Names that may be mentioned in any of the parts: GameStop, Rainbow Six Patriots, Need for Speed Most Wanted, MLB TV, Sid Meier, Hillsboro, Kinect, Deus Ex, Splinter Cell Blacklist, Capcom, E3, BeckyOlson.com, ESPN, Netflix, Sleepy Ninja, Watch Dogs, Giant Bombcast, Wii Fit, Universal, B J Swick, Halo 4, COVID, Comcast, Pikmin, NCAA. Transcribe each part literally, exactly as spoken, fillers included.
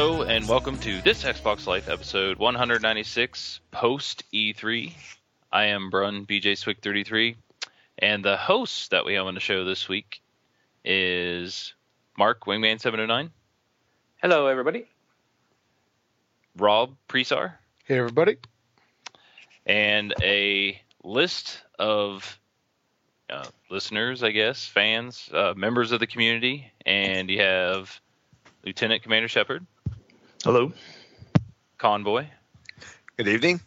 Hello and welcome to this Xbox Life episode one ninety-six post E three. I am Brun, B J Swick thirty-three, and the hosts that we have on the show this week is Mark, Wingman seven oh nine. Hello, everybody. Rob Presar. Hey, everybody. And a list of uh, listeners, I guess, fans, uh, members of the community, and you have Lieutenant Commander Shepard. Hello. Convoy. Good evening.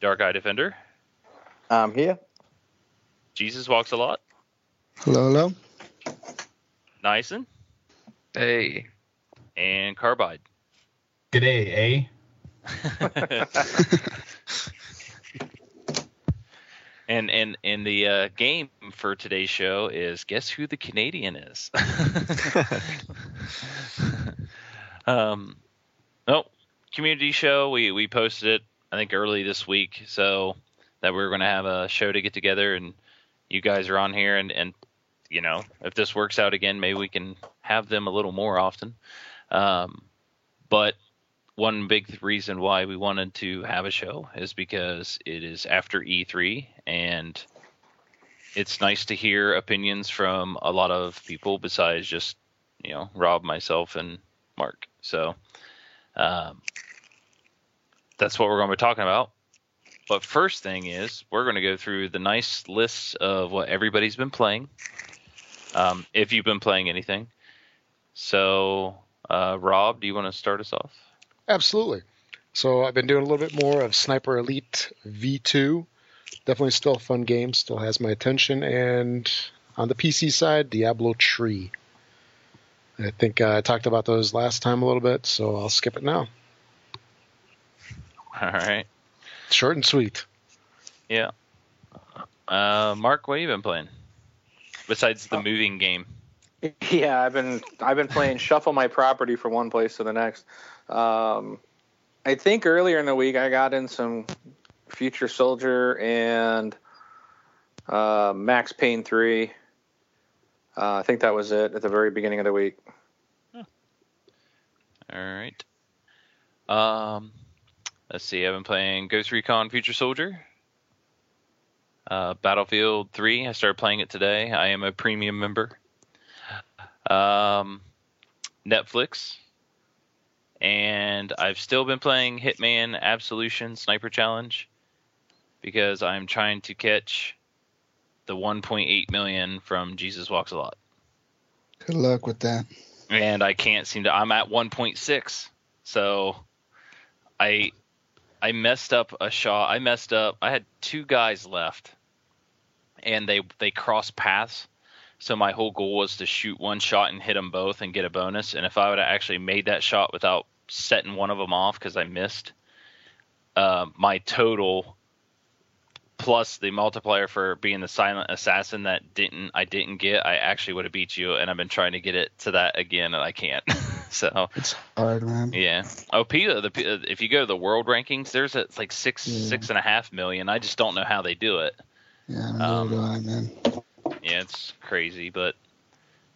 Dark Eye Defender. I'm here. Jesus Walks a Lot. Hello, hello. Nyson. Hey. And Carbide. G'day, eh? And and and the uh, game for today's show is Guess Who the Canadian Is. um, oh, community show. We we posted it I think early this week, so that we we're going to have a show to get together, and you guys are on here, and and you know, if this works out again, maybe we can have them a little more often. Um, but one big reason why we wanted to have a show is because it is after E three, and it's nice to hear opinions from a lot of people besides just, you know, Rob, myself, and Mark. So um, that's what we're going to be talking about. But first thing is we're going to go through the nice lists of what everybody's been playing, um, if you've been playing anything. So, uh, Rob, do you want to start us off? Absolutely. So I've been doing a little bit more of Sniper Elite V two. Definitely still a fun game. Still has my attention. And on the P C side, Diablo three. I think uh, I talked about those last time a little bit, so I'll skip it now. All right. Short and sweet. Yeah. Uh, Mark, what have you been playing? Besides the oh. moving game. Yeah, I've been I've been playing Shuffle My Property from one place to the next. Um, I think earlier in the week I got in some Future Soldier and uh, Max Payne three. Uh, I think that was it at the very beginning of the week. Huh. All right. Um, let's see. I've been playing Ghost Recon Future Soldier. Uh, Battlefield three. I started playing it today. I am a premium member. Um, Netflix. And I've still been playing Hitman Absolution Sniper Challenge because I'm trying to catch the one point eight million from Jesus Walks a Lot. Good luck with that. And I can't seem to. I'm at one point six, so I I messed up a shot. I messed up. I had two guys left, and they they crossed paths. So my whole goal was to shoot one shot and hit them both and get a bonus. And if I would have actually made that shot without setting one of them off because I missed, uh, my total plus the multiplier for being the silent assassin that didn't I didn't get, I actually would have beat you. And I've been trying to get it to that again, and I can't. So it's hard, man. Yeah. Oh, P, the, if you go to the world rankings, there's a, it's like six, yeah. six and a half million. I just don't know how they do it. Yeah, neither um, do I, man. Yeah, it's crazy, but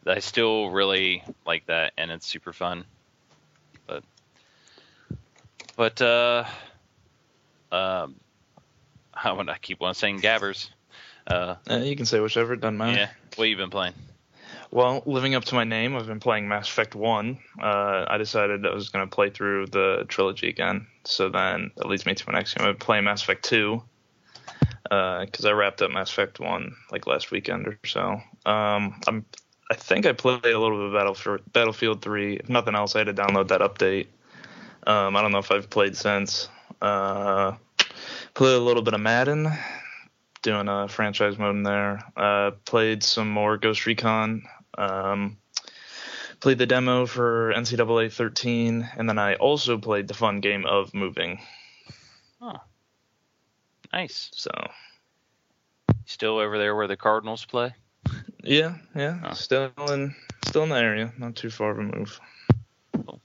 I still really like that, and it's super fun. But, but uh, um, I want to keep on saying Gabbers. Uh, uh, you can say whichever, it doesn't matter. Yeah, what you been playing? Well, living up to my name, I've been playing Mass Effect One. Uh, I decided I was going to play through the trilogy again, so then that leads me to my next game. I'm playing Mass Effect Two. Because uh, I wrapped up Mass Effect one like last weekend or so. Um, I'm, I think I played a little bit of Battlefield, Battlefield three. If nothing else, I had to download that update. Um, I don't know if I've played since. Uh, played a little bit of Madden, doing a franchise mode in there. Uh, played some more Ghost Recon. Um, played the demo for N C double A thirteen, and then I also played the fun game of moving. Huh. Nice. So, still over there where the Cardinals play? Yeah, yeah. Oh. Still in, still in the area. Not too far of a move. Cool.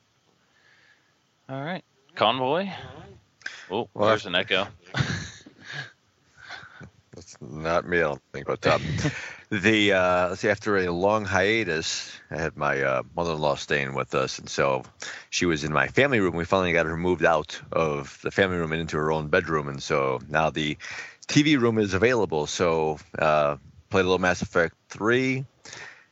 All right, Convoy. Oh, well, there's an echo. That's not me. I don't think about that. The uh, let's see, after a long hiatus, I had my uh, mother-in-law staying with us, and so she was in my family room. We finally got her moved out of the family room and into her own bedroom, and so now the T V room is available. So uh, played a little Mass Effect three,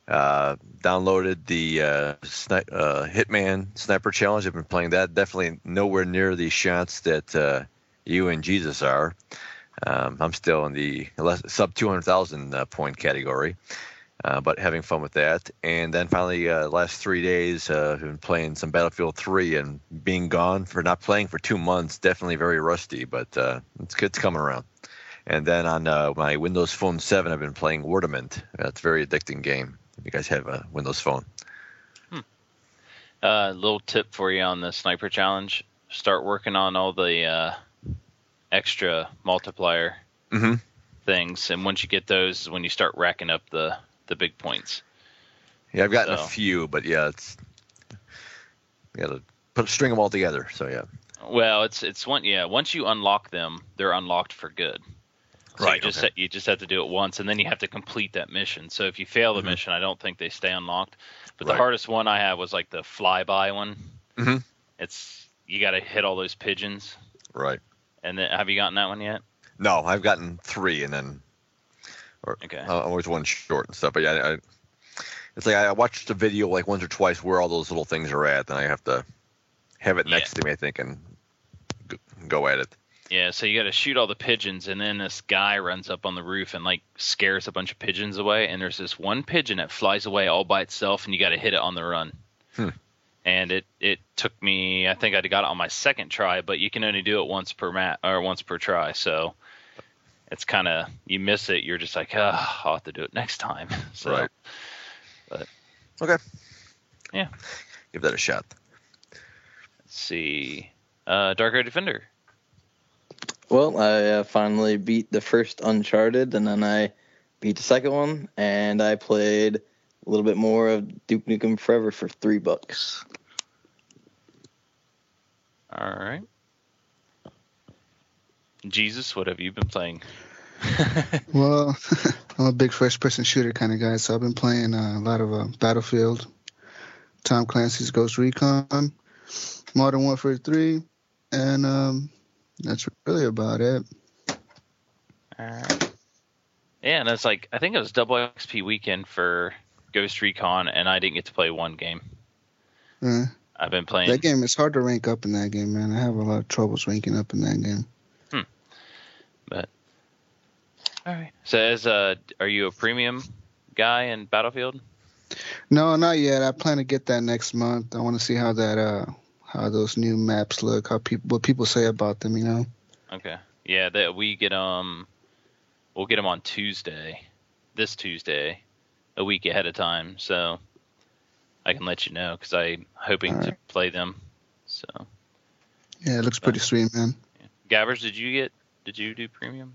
uh, downloaded the uh, sni- uh, Hitman Sniper Challenge. I've been playing that. Definitely nowhere near the shots that uh, you and Jesus are. Um, I'm still in the sub two hundred thousand uh, point category, uh, but having fun with that. And then finally, uh, last three days, uh, I've been playing some Battlefield three and being gone for not playing for two months. Definitely very rusty, but uh, it's good to come around. And then on uh, my Windows Phone seven, I've been playing Wordament. That's a very addicting game. If you guys have a Windows Phone. Hmm. Uh, little tip for you on the Sniper Challenge. Start working on all the... Uh... extra multiplier mm-hmm. things, and once you get those is when you start racking up the the big points. Yeah, I've gotten so. a few, but yeah, it's you gotta put string them all together. So yeah, well, it's it's one yeah. Once you unlock them, they're unlocked for good. So right. You just okay. ha- you just have to do it once, and then you have to complete that mission. So if you fail the mm-hmm. mission, I don't think they stay unlocked. But right. the hardest one I had was like the flyby one. Mm-hmm. It's you got to hit all those pigeons. Right. And then, have you gotten that one yet? No, I've gotten three, and then or, okay. uh, always one short and stuff. But yeah, I, I, it's like I watched a video like once or twice where all those little things are at, and I have to have it next yeah. to me, I think, and go at it. Yeah, so you got to shoot all the pigeons, and then this guy runs up on the roof and like scares a bunch of pigeons away, and there's this one pigeon that flies away all by itself, and you got to hit it on the run. Hmm. And it, it took me, I think I got it on my second try, but you can only do it once per mat or once per try. So it's kind of, you miss it, you're just like, oh, I'll have to do it next time. So, right. But, okay. Yeah. Give that a shot. Let's see. Uh, Dark Red Defender. Well, I uh, finally beat the first Uncharted, and then I beat the second one, and I played a little bit more of Duke Nukem Forever for three bucks. All right. Jesus, what have you been playing? Well, I'm a big first-person shooter kind of guy, so I've been playing uh, a lot of uh, Battlefield, Tom Clancy's Ghost Recon, Modern Warfare three, and um, that's really about it. All right. Yeah, and it's like, I think it was double X P weekend for Ghost Recon, and I didn't get to play one game. Uh, I've been playing that game. It's hard to rank up in that game, man. I have a lot of troubles ranking up in that game. Hmm. But all right. So, as uh, are you a premium guy in Battlefield? No, not yet. I plan to get that next month. I want to see how that, uh, how those new maps look, how people, what people say about them. You know. Okay. Yeah, that we get um, we'll get them on Tuesday, this Tuesday. A week ahead of time, so I can let you know because I'm hoping right. to play them. So yeah, it looks but, pretty sweet, man. Yeah. Gabbers, did you get? Did you do premium?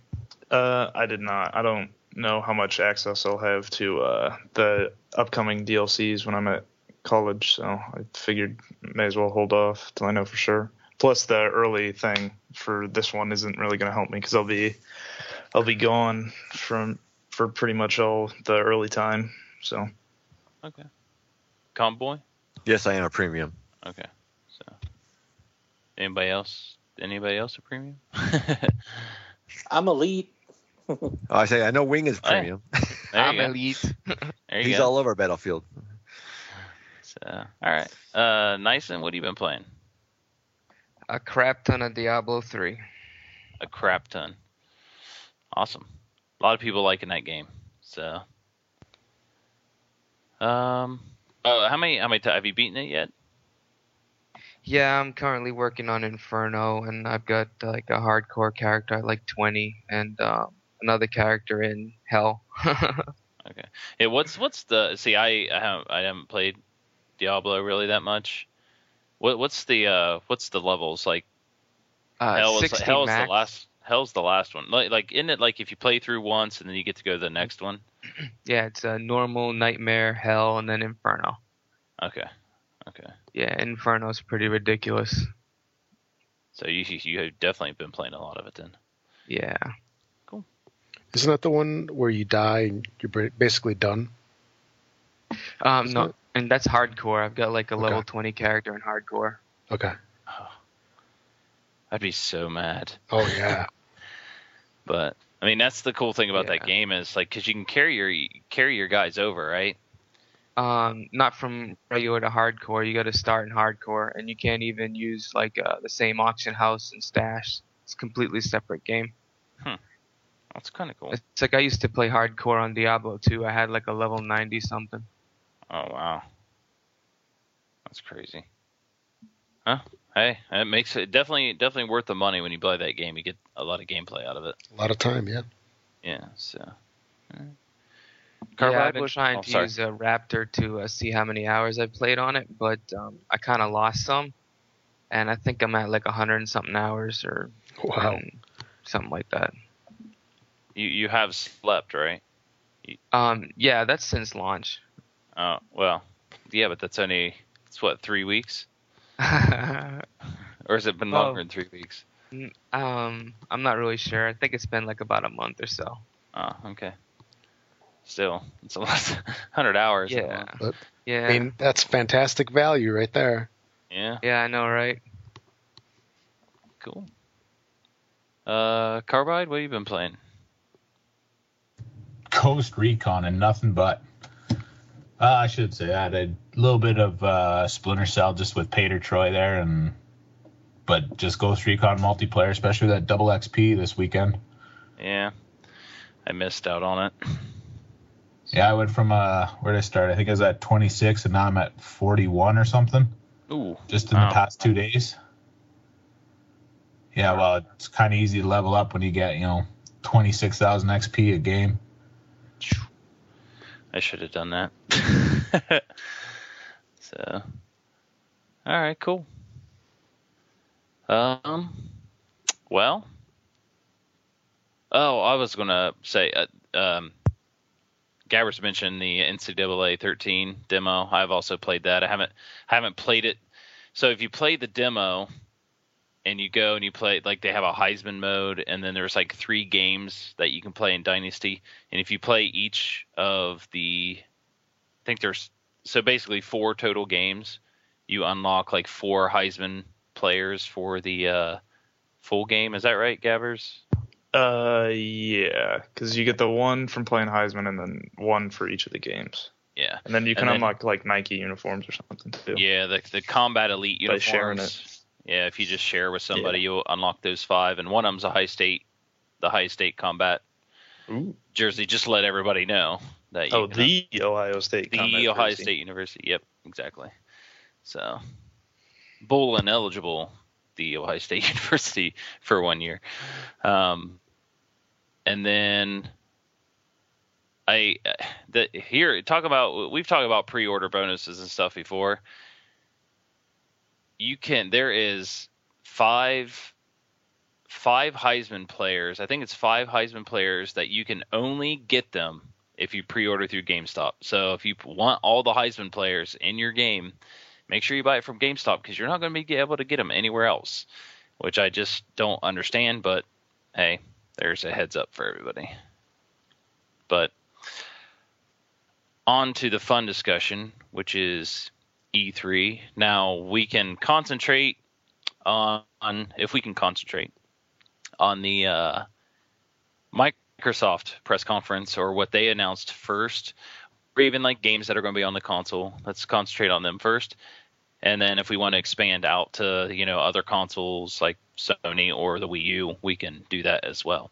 Uh, I did not. I don't know how much access I'll have to uh, the upcoming D L Cs when I'm at college, so I figured may as well hold off till I know for sure. Plus, the early thing for this one isn't really going to help me because I'll be I'll be gone from. For pretty much all the early time, so. Okay. Comboy? Yes, I am a premium. Okay. So. Anybody else? Anybody else a premium? I'm elite. Oh, I say I know Wing is premium. Right. I'm go. elite. There you He's go. all over Battlefield. So, all right. Uh, Nyson, what have you been playing? A crap ton of Diablo three. A crap ton. Awesome. A lot of people liking that game, so. Um, oh, how many? How many? T- have you beaten it yet? Yeah, I'm currently working on Inferno, and I've got like a hardcore character, like twenty, and uh, another character in Hell. Okay. Yeah. What's What's the? See, I I haven't, I haven't played Diablo really that much. What What's the uh, What's the levels like? Uh, Hell is Hell max. is the last. Hell's the last one. Like, like, isn't it like if you play through once and then you get to go to the next one? Yeah, it's a normal, nightmare, hell, and then Inferno. Okay. Okay. Yeah, Inferno's pretty ridiculous. So you you have definitely been playing a lot of it then. Yeah. Cool. Isn't that the one where you die and you're basically done? Um, Isn't no, it? And that's hardcore. I've got like a okay. level twenty character in hardcore. Okay. Oh, I'd be so mad. Oh, yeah. But, I mean, that's the cool thing about yeah. that game is, like, because you can carry your, carry your guys over, right? Um, not from regular to hardcore. You got to start in hardcore, and you can't even use, like, uh, the same auction house and stash. It's a completely separate game. Hmm. That's kind of cool. It's like I used to play hardcore on Diablo two. I had like a level ninety something. Oh, wow. That's crazy. Huh? Hey, it makes it definitely definitely worth the money when you play that game. You get a lot of gameplay out of it. A lot of time, yeah. Yeah, so. Right. Carl, yeah, I've been trying oh, to sorry. use a Raptor to uh, see how many hours I played on it, but um, I kind of lost some. And I think I'm at like a hundred and something hours or wow. something like that. You you have slept, right? You, um, yeah, that's since launch. Oh, uh, well, yeah, but that's only, it's what, three weeks? Or has it been well, longer than three weeks? Um, I'm not really sure. I think it's been like about a month or so. Oh, okay. Still, it's a lot, a hundred hours. Yeah. But, yeah. I mean, that's fantastic value right there. Yeah. Yeah, I know, right? Cool. Uh, Carbide, what have you been playing? Ghost Recon and nothing but uh, I should say I had a little bit of uh, Splinter Cell just with Pater Troy there, and but just Ghost Recon multiplayer, especially that double X P this weekend. Yeah, I missed out on it. So. Yeah, I went from uh, where did I start? I think I was at twenty-six, and now I'm at forty-one or something. Ooh, just in wow. the past two days. Yeah, well, it's kind of easy to level up when you get, you know, twenty-six thousand X P a game. I should have done that. So, all right, cool. Um, well, oh, I was gonna say, uh, um, Gabbers mentioned the N C double A thirteen demo. I've also played that. I haven't, haven't played it. So if you play the demo and you go and you play, like they have a Heisman mode, and then there's like three games that you can play in Dynasty. And if you play each of the, I think there's, so basically four total games, you unlock like four Heisman players for the uh, full game. Is that right, Gabbers? Uh, yeah, because you get the one from playing Heisman and then one for each of the games. Yeah. And then you can then, unlock, like, Nike uniforms or something, too. Yeah, the the Combat Elite uniforms. By sharing it. Yeah, if you just share with somebody, yeah. you'll unlock those five. And one of them's a high state, the high state combat Ooh. jersey. Just let everybody know that you Oh, can the un- Ohio State the Combat The Ohio jersey. State University. Yep, exactly. So, bowl ineligible, the Ohio State University, for one year. Um... And then I the here talk about we've talked about pre-order bonuses and stuff before. You can there is five five Heisman players. I think it's five Heisman players that you can only get them if you pre-order through GameStop. So if you want all the Heisman players in your game, make sure you buy it from GameStop because you're not going to be able to get them anywhere else, which I just don't understand. But hey. There's a heads up for everybody. But on to the fun discussion, which is E three. Now we can concentrate on, on if we can concentrate on the uh, Microsoft press conference or what they announced first, or even like games that are going to be on the console. Let's concentrate on them first. And then if we want to expand out to, you know, other consoles like Sony or the Wii U, we can do that as well.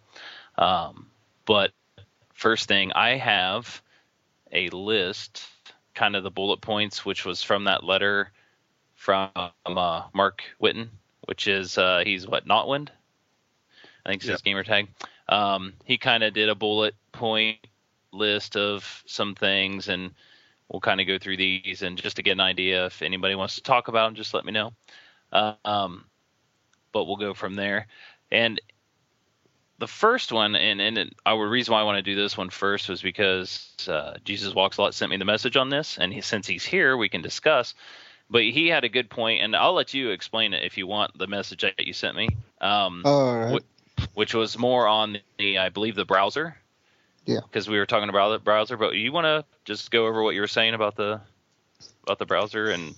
Um, but first thing, I have a list, kind of the bullet points, which was from that letter from uh, Mark Whitten, which is uh, he's what, Notwind? I think it's yep. his gamer tag. Um, he kind of did a bullet point list of some things, and we'll kind of go through these, and just to get an idea, if anybody wants to talk about them, just let me know. Uh, um, but we'll go from there. And the first one, and, and it, our reason why I want to do this one first was because uh, Jesus Walks a Lot sent me the message on this, and he, since he's here, we can discuss. But he had a good point, and I'll let you explain it if you want, the message that you sent me, um, All right. wh- which was more on the, I believe, the browser Yeah. Because we were talking about the browser, but you want to just go over what you were saying about the about the browser and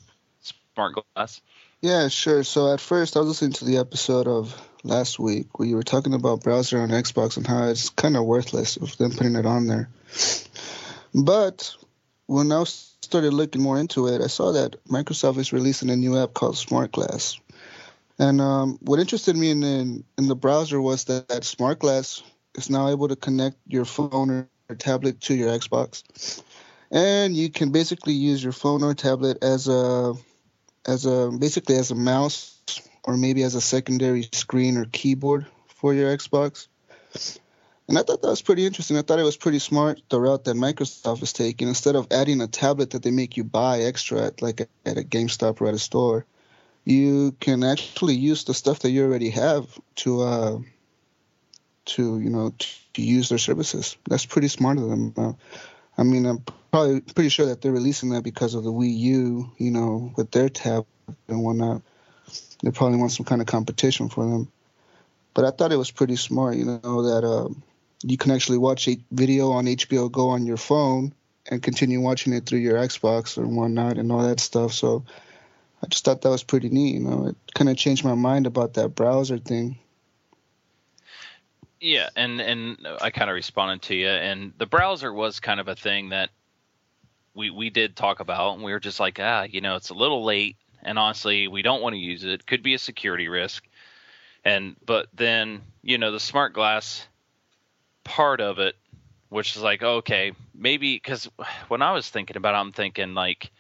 smart glass? Yeah, sure. So at first I was listening to the episode of last week where you were talking about browser on Xbox and how it's kind of worthless with them putting it on there. But when I started looking more into it, I saw that Microsoft is releasing a new app called Smart Glass. And um, what interested me in, in, in the browser was that, that Smart Glass is now able to connect your phone or tablet to your Xbox. And you can basically use your phone or tablet as a as a basically as a mouse or maybe as a secondary screen or keyboard for your Xbox. And I thought that was pretty interesting. I thought it was pretty smart, the route that Microsoft is taking. Instead of adding a tablet that they make you buy extra at, like at a GameStop or at a store, you can actually use the stuff that you already have to uh, to you know to, to use their services. That's pretty smart of them. Uh, I mean, I'm probably pretty sure that they're releasing that because of the Wii U, you know, with their tab and whatnot. They probably want some kind of competition for them. But I thought it was pretty smart, you know, that uh, you can actually watch a video on H B O Go on your phone and continue watching it through your Xbox and whatnot and all that stuff. So I just thought that was pretty neat, you know. It kind of changed my mind about that browser thing. Yeah, and, and I kind of responded to you, and the browser was kind of a thing that we we did talk about, and we were just like, ah, you know, it's a little late, and honestly, we don't want to use it. It could be a security risk. And but then, you know, the smart glass part of it, which is like, okay, maybe, because when I was thinking about it, I'm thinking like,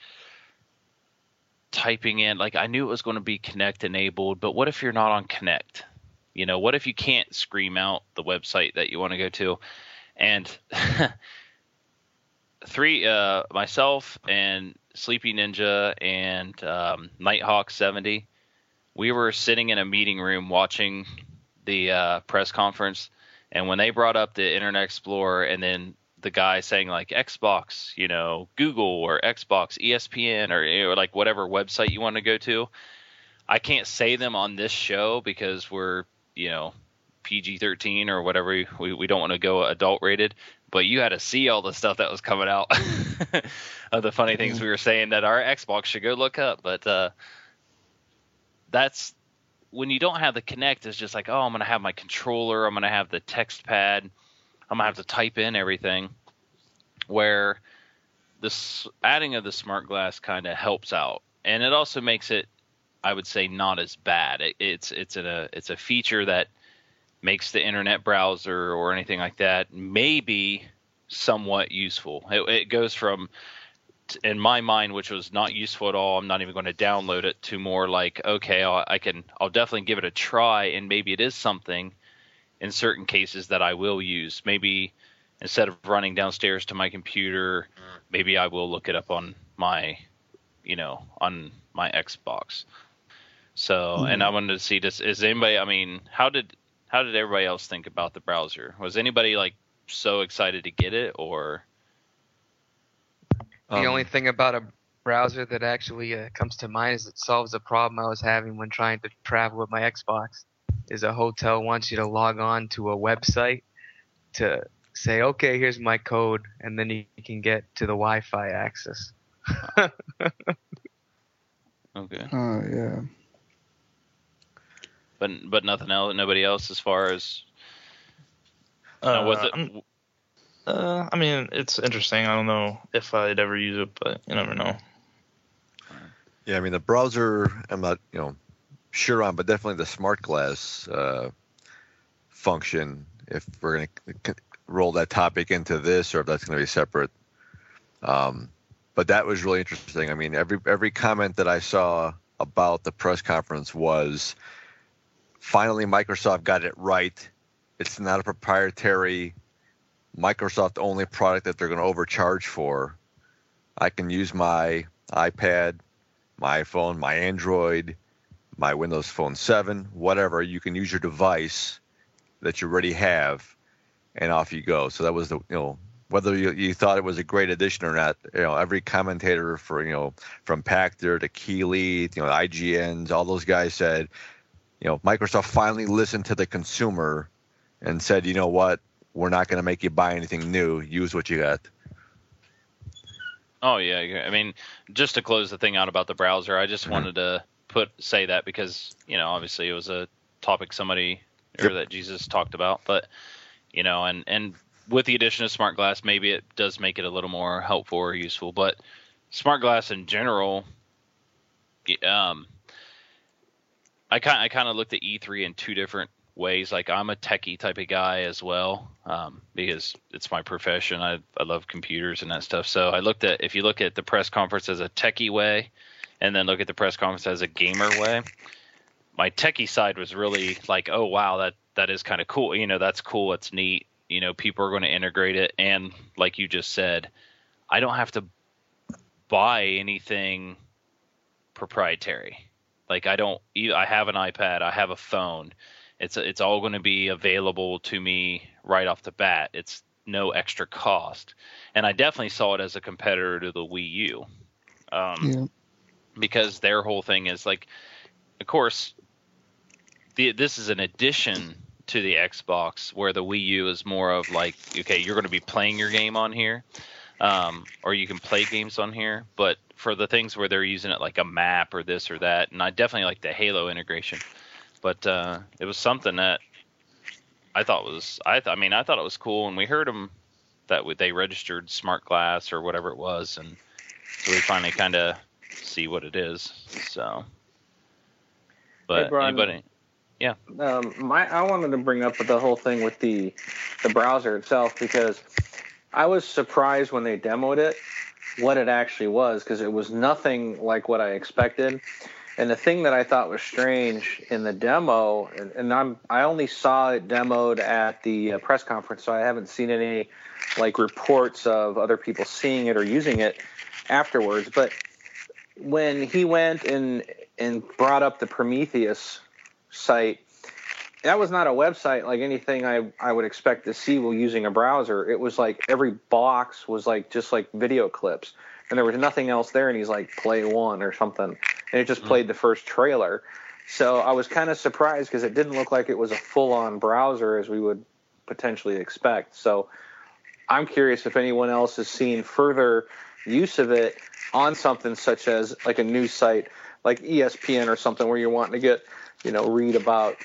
typing in, like I knew it was going to be Kinect enabled, but what if you're not on Kinect? You know, what if you can't scream out the website that you want to go to? And three, uh, myself and Sleepy Ninja and um, Nighthawk seventy, we were sitting in a meeting room watching the uh, press conference, and when they brought up the Internet Explorer and then the guy saying like Xbox, you know, Google or Xbox, E S P N or, or like whatever website you want to go to. I can't say them on this show because we're, you know, P G thirteen or whatever. We, we don't want to go adult rated, but you had to see all the stuff that was coming out of the funny things we were saying that our Xbox should go look up. But uh, that's when you don't have the Kinect, it's just like, oh, I'm going to have my controller. I'm going to have the text pad. I'm going to have to type in everything, where this adding of the smart glass kind of helps out. And it also makes it, I would say, not as bad. It, it's it's a, it's a feature that makes the internet browser or anything like that maybe somewhat useful. It, it goes from, in my mind, which was not useful at all, I'm not even going to download it, to more like, okay, I'll, I can, I'll definitely give it a try, and maybe it is something in certain cases that I will use. Maybe instead of running downstairs to my computer, maybe I will look it up on my, you know, on my Xbox. So, mm-hmm. and I wanted to see this. Is anybody, I mean, how did, how did everybody else think about the browser? Was anybody like so excited to get it, or? The um, only thing about a browser that actually uh, comes to mind is it solves a problem I was having when trying to travel with my Xbox. Is a hotel wants you to log on to a website to say, okay, here's my code, and then you can get to the Wi-Fi access. Okay. Oh, uh, yeah. But but nothing else, nobody else as far as... Uh, know, with it, uh, I mean, it's interesting. I don't know if I'd ever use it, but you never know. Yeah, I mean, the browser, I'm not, you know, sure on, but definitely the smart glass uh, function, if we're going to roll that topic into this or if that's going to be separate. Um, but that was really interesting. I mean, every every comment that I saw about the press conference was, finally Microsoft got it right. It's not a proprietary Microsoft-only product that they're going to overcharge for. I can use my iPad, my iPhone, my Android, my Windows Phone seven, whatever. You can use your device that you already have, and off you go. So that was the, you know, whether you, you thought it was a great addition or not, you know, every commentator for, you know, from Pactor to Keeley, you know, I G Ns, all those guys said, you know, Microsoft finally listened to the consumer and said, you know what, we're not going to make you buy anything new. Use what you got. Oh, yeah. I mean, just to close the thing out about the browser, I just mm-hmm. wanted to put say that because, you know, obviously it was a topic somebody or yep. that Jesus talked about. But, you know, and, and with the addition of Smart Glass, maybe it does make it a little more helpful or useful. But Smart Glass in general, um, I kind I kind of looked at E three in two different ways. Like, I'm a techie type of guy as well, um, because it's my profession. I, I love computers and that stuff. So I looked at, if you look at the press conference as a techie way and then look at the press conference as a gamer way, my techie side was really like, oh, wow, that, that is kind of cool. You know, that's cool. It's neat. You know, people are going to integrate it. And like you just said, I don't have to buy anything proprietary. Like, I don't, I have an iPad, I have a phone. It's it's all going to be available to me right off the bat. It's no extra cost. And I definitely saw it as a competitor to the Wii U. Um, yeah. Because their whole thing is like, of course, the, this is an addition to the Xbox, where the Wii U is more of like, okay, you're going to be playing your game on here. Um, or you can play games on here. But for the things where they're using it like a map or this or that, and I definitely like the Halo integration. But uh, it was something that I thought was, I, th- I mean, I thought it was cool. And we heard them that we, they registered Smart Glass or whatever it was. And so we finally kind of see what it is. So, but hey, Brian, anybody, yeah. Um, my, I wanted to bring up the whole thing with the, the browser itself, because I was surprised when they demoed it, what it actually was, because it was nothing like what I expected. And the thing that I thought was strange in the demo, and, and I'm, I only saw it demoed at the press conference, so I haven't seen any like reports of other people seeing it or using it afterwards. But when he went and and brought up the Prometheus site, that was not a website like anything I, I would expect to see while using a browser. It was like every box was like just like video clips. And there was nothing else there, and he's like, play one or something. And it just played the first trailer. So I was kind of surprised because it didn't look like it was a full-on browser as we would potentially expect. So I'm curious if anyone else has seen further use of it on something such as like a news site like E S P N or something, where you're wanting to get, you know, read about,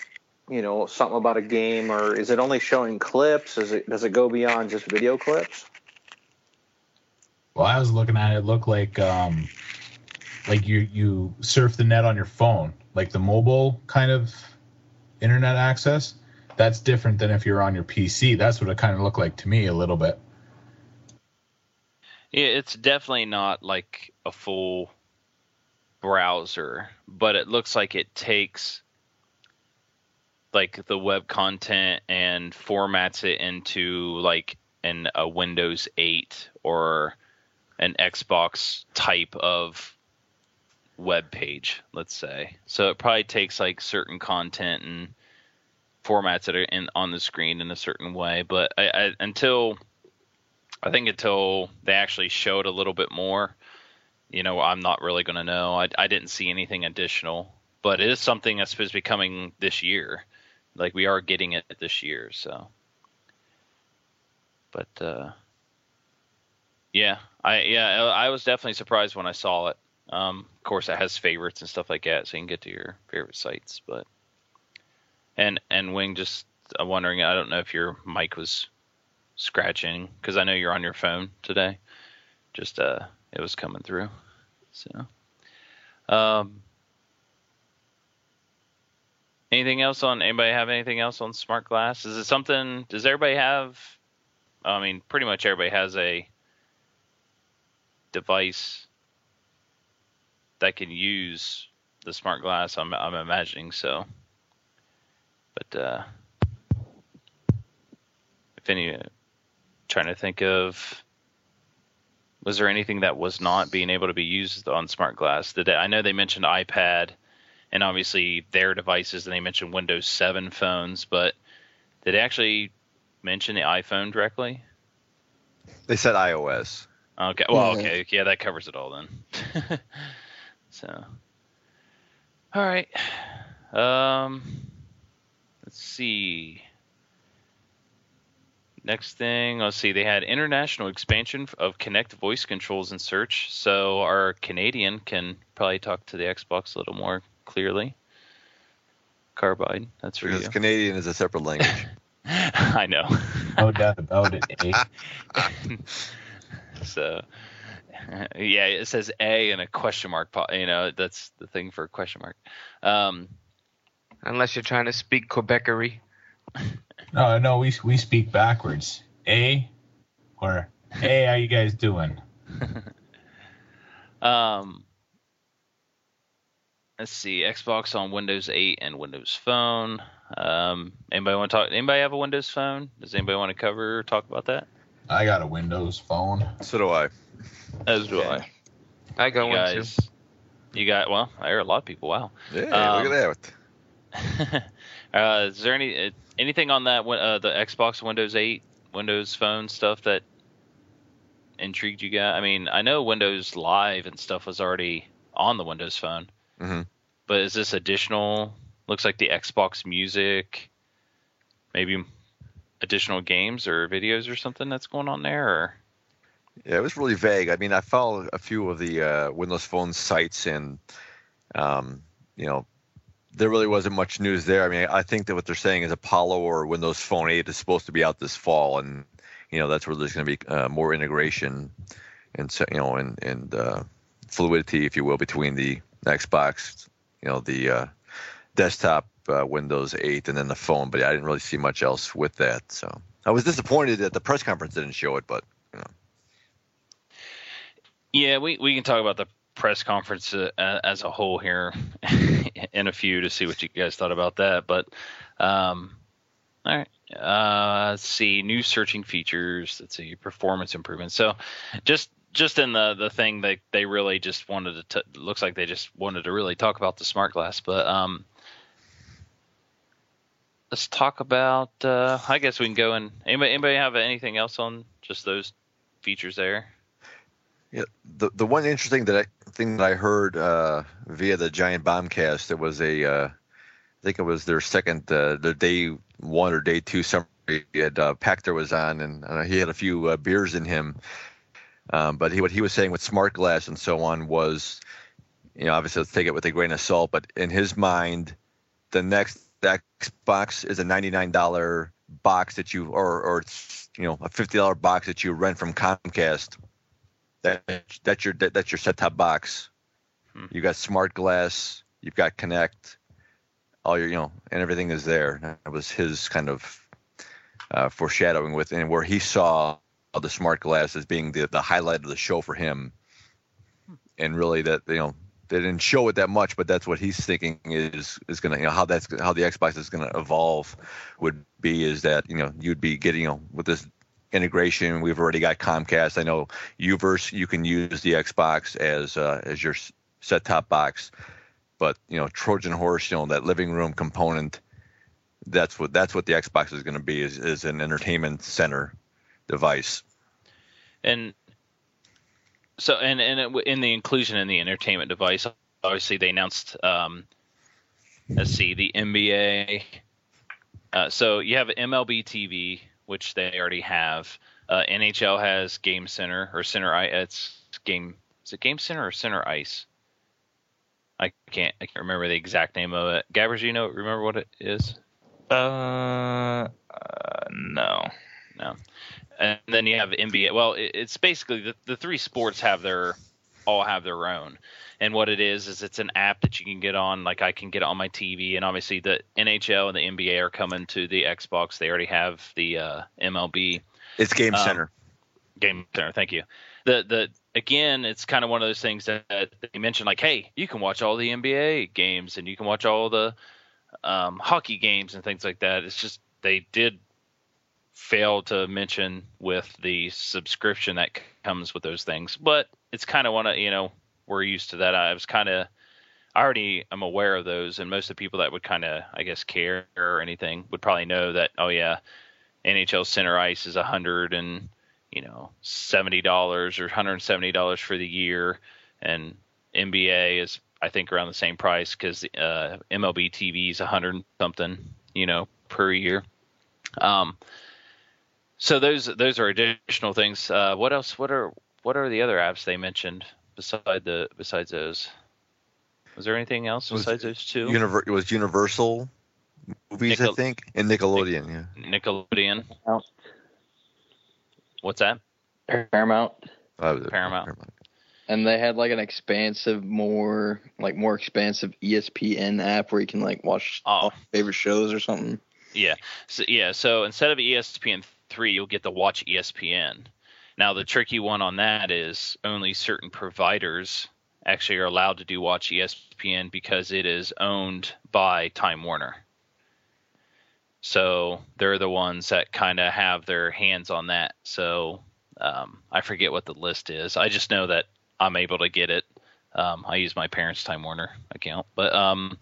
you know, something about a game. Or is it only showing clips? Is it, does it go beyond just video clips? Well, I was looking at it, it looked like um, like you, you surf the net on your phone, like the mobile kind of internet access. That's different than if you're on your P C. That's what it kind of looked like to me a little bit. Yeah, it's definitely not like a full browser, but it looks like it takes like the web content and formats it into like an, a Windows eight or an Xbox type of web page, let's say. So it probably takes like certain content and formats that are in on the screen in a certain way. But I, I, until I think until they actually showed a little bit more, you know, I'm not really going to know. I, I didn't see anything additional, but it is something that's supposed to be coming this year. Like, we are getting it this year. So, but, uh, Yeah, I yeah I was definitely surprised when I saw it. Um, of course, it has favorites and stuff like that, so you can get to your favorite sites. But and and Wing, just I'm wondering, I don't know if your mic was scratching because I know you're on your phone today. Just uh, it was coming through. So, um, anything else on? Anybody have anything else on Smart Glass? Is it something? Does everybody have? I mean, pretty much everybody has a device that can use the Smart Glass, I'm, I'm imagining so. But uh, if any, trying to think of, was there anything that was not being able to be used on Smart Glass? The, I know they mentioned iPad and obviously their devices, and they mentioned Windows seven phones, but did they actually mention the iPhone directly? They said iOS. Okay. Well, okay. Yeah, that covers it all then. So, all right. Um, let's see. Next thing, let's see, they had international expansion of Kinect voice controls and search, so our Canadian can probably talk to the Xbox a little more clearly. Carbide, that's for because you. Canadian is a separate language. I know. No doubt about it, eh? So, yeah, it says A and a question mark. You know, that's the thing for a question mark. Um, Unless you're trying to speak Quebecery. No, no, we we speak backwards. A or hey, how you guys doing? um, let's see. Xbox on Windows eight and Windows Phone. Um, anybody want to talk? Anybody have a Windows Phone? Does anybody want to cover or talk about that? I got a Windows Phone. So do I. As do okay. I. I got you one guys, too. You got well. I hear a lot of people. Wow. Yeah, um, look at that. uh, is there any uh, anything on that uh, the Xbox Windows eight Windows Phone stuff that intrigued you guys? I mean, I know Windows Live and stuff was already on the Windows Phone, mm-hmm. but is this additional? Looks like the Xbox Music, maybe additional games or videos or something that's going on there. Or? Yeah, it was really vague. I mean, I followed a few of the uh, Windows Phone sites, and um, you know. There really wasn't much news there. I mean, I think that what they're saying is Apollo or Windows Phone eight is supposed to be out this fall, and you know that's where there's going to be uh, more integration and you know and and uh, fluidity, if you will, between the Xbox, you know, the uh, desktop uh, Windows eight and then the phone. But I didn't really see much else with that, so I was disappointed that the press conference didn't show it. But you know, yeah, we we can talk about the press conference uh, as a whole here in a few to see what you guys thought about that. But um all right, uh let's see, new searching features, let's see, performance improvements. So just just in the the thing that they really just wanted to t- looks like they just wanted to really talk about the smart glass. But um let's talk about uh I guess we can go in. Anybody, anybody have anything else on just those features there? Yeah, the the one interesting that I, thing that I heard uh, via the Giant Bombcast, it was a, uh, I think it was their second, uh, their day one or day two summary. Had, uh, Pachter was on, and uh, he had a few uh, beers in him. Um, but he, what he was saying with smart glass and so on was, you know, obviously let's take it with a grain of salt. But in his mind, the next Xbox is a ninety-nine dollars box that you, or or it's, you know, a fifty dollars box that you rent from Comcast. That, that's your that, that's your set-top box. Hmm. You got smart glass. You've got Kinect. All your you know, and everything is there. That was his kind of uh, foreshadowing with, and where he saw the smart glass as being the, the highlight of the show for him. Hmm. And really, that you know, they didn't show it that much, but that's what he's thinking is is gonna you know how that's how the Xbox is gonna evolve would be is that you know you'd be getting you know with this. Integration. We've already got Comcast. I know Uverse. You can use the Xbox as uh, as your set-top box, but you know Trojan horse. You know that living room component. That's what that's what the Xbox is going to be. Is, is an entertainment center device. And so, and and in the inclusion in the entertainment device, obviously they announced. Um, let's see, the N B A. Uh, so you have M L B T V. Which they already have. Uh, N H L has Game Center or Center Ice. It's game. Is it Game Center or Center Ice? I can't. I can't remember the exact name of it. Gabbers, you know, remember what it is? Uh, uh no, no. And then you have N B A. Well, it, it's basically the, the three sports have their all have their own. And what it is is it's an app that you can get on. Like I can get on my T V, and obviously the N H L and the N B A are coming to the Xbox. They already have the uh, M L B. It's Game um, Center. Game Center. Thank you. The the again, it's kind of one of those things that, that they mentioned. Like, hey, you can watch all the N B A games, and you can watch all the um, hockey games and things like that. It's just they did fail to mention with the subscription that c- comes with those things. But it's kind of one of you know. We're used to that. I was kind of, I already am aware of those, and most of the people that would kind of, I guess, care or anything would probably know that. Oh yeah, N H L Center Ice is a hundred and you know seventy dollars or hundred and seventy dollars for the year, and N B A is I think around the same price because uh, M L B T V is a hundred something you know per year. Um, So those those are additional things. Uh, what else? What are what are the other apps they mentioned beside the besides those? Was there anything else besides those two? Univer- it was Universal Movies, Nickel- I think, and Nickelodeon. Yeah. Nickelodeon. Paramount. What's that? Paramount. Oh, Paramount. Paramount. And they had like an expansive, more like more expansive E S P N app where you can like watch oh. all your favorite shows or something. Yeah. So yeah. So instead of E S P N three, you'll get the Watch E S P N. Now the tricky one on that is only certain providers actually are allowed to do Watch E S P N because it is owned by Time Warner. So they're the ones that kind of have their hands on that. So um, I forget what the list is. I just know that I'm able to get it. Um, I use my parents' Time Warner account, but um,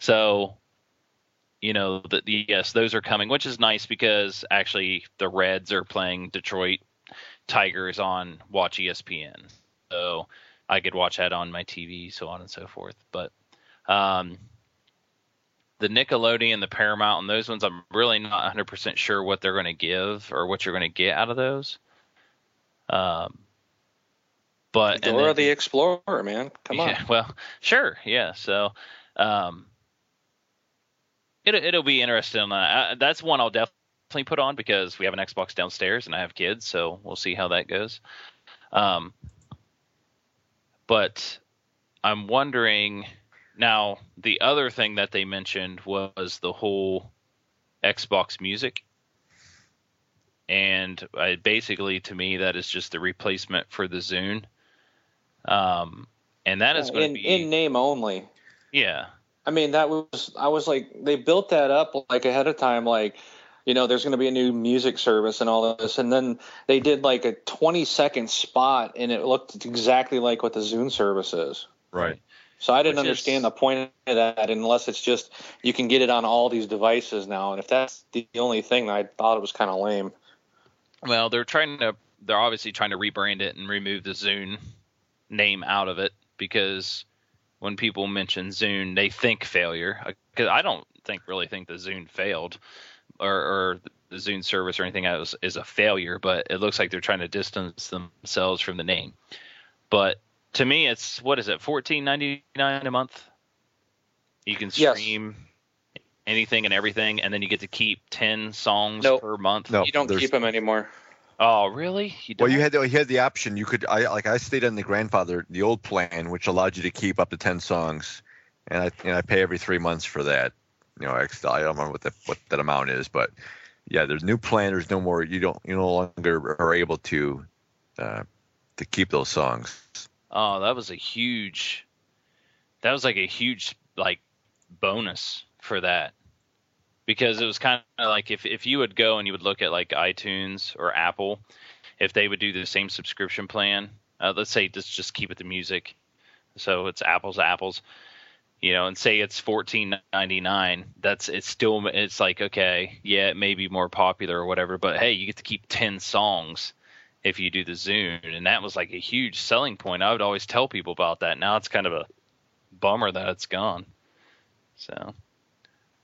so you know, the, the, yes, those are coming, which is nice because actually the Reds are playing Detroit Tigers on Watch E S P N, so I could watch that on my T V, so on and so forth. But um, the Nickelodeon, the Paramount, and those ones, I'm really not one hundred percent sure what they're going to give or what you're going to get out of those. Um. But Dora then, the Explorer, man. Come yeah, on. Well, sure. Yeah. So um, it, it'll be interesting. On that. I, that's one I'll definitely put on because we have an Xbox downstairs and I have kids. So we'll see how that goes. Um, but I'm wondering now, the other thing that they mentioned was the whole Xbox Music. And I, basically, to me, that is just the replacement for the Zune. Um, and that is going to be in name only. Yeah. I mean, that was, I was like, they built that up like ahead of time, like, you know, there's going to be a new music service and all this. And then they did like a twenty second spot and it looked exactly like what the Zune service is. Right. So I didn't Which understand is, the point of that unless it's just you can get it on all these devices now. And if that's the only thing, I thought it was kind of lame. Well, they're trying to they're obviously trying to rebrand it and remove the Zune name out of it, because when people mention Zune, they think failure. Because I don't think really think the Zune failed or, or the Zune service or anything else is a failure, but it looks like they're trying to distance themselves from the name. But to me, it's what is it, fourteen ninety-nine a month? You can stream. Yes. Anything and everything, and then you get to keep ten songs nope. per month. No, you don't keep them anymore. Oh, really? You well, you had the, you had the option. You could, I like, I stayed on the grandfather, the old plan, which allowed you to keep up to ten songs, and I and I pay every three months for that. You know, I, I don't remember what that what that amount is, but yeah, there's new plan. There's no more. You don't. You no longer are able to uh, to keep those songs. Oh, that was a huge. That was like a huge like bonus. For that, because it was kind of like if, if you would go and you would look at like iTunes or Apple, if they would do the same subscription plan, uh, let's say just just keep it the music, so it's apples to apples, you know, and say it's fourteen ninety-nine. That's it's still it's like okay, yeah, it may be more popular or whatever, but hey, you get to keep ten songs if you do the Zune, and that was like a huge selling point. I would always tell people about that. Now it's kind of a bummer that it's gone. So.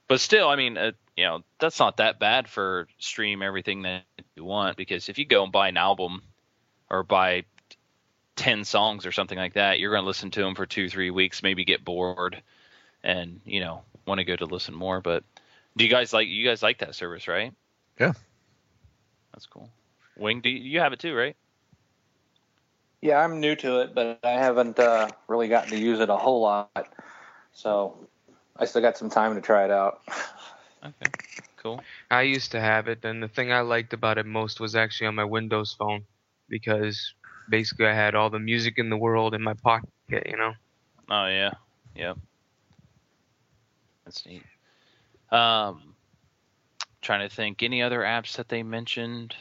But still, I mean, uh, you know, that's not that bad for stream everything that you want, because if you go and buy an album or buy ten songs or something like that, you're going to listen to them for two, three weeks, maybe get bored and, you know, want to go to listen more. But do you guys like you guys like that service, right? Yeah. That's cool. Wing, do you, you have it too, right? Yeah, I'm new to it, but I haven't uh, really gotten to use it a whole lot. So I still got some time to try it out. Okay, cool. I used to have it, and the thing I liked about it most was actually on my Windows phone, because basically I had all the music in the world in my pocket, you know? Oh, yeah. Yep. That's neat. Um, trying to think. Any other apps that they mentioned?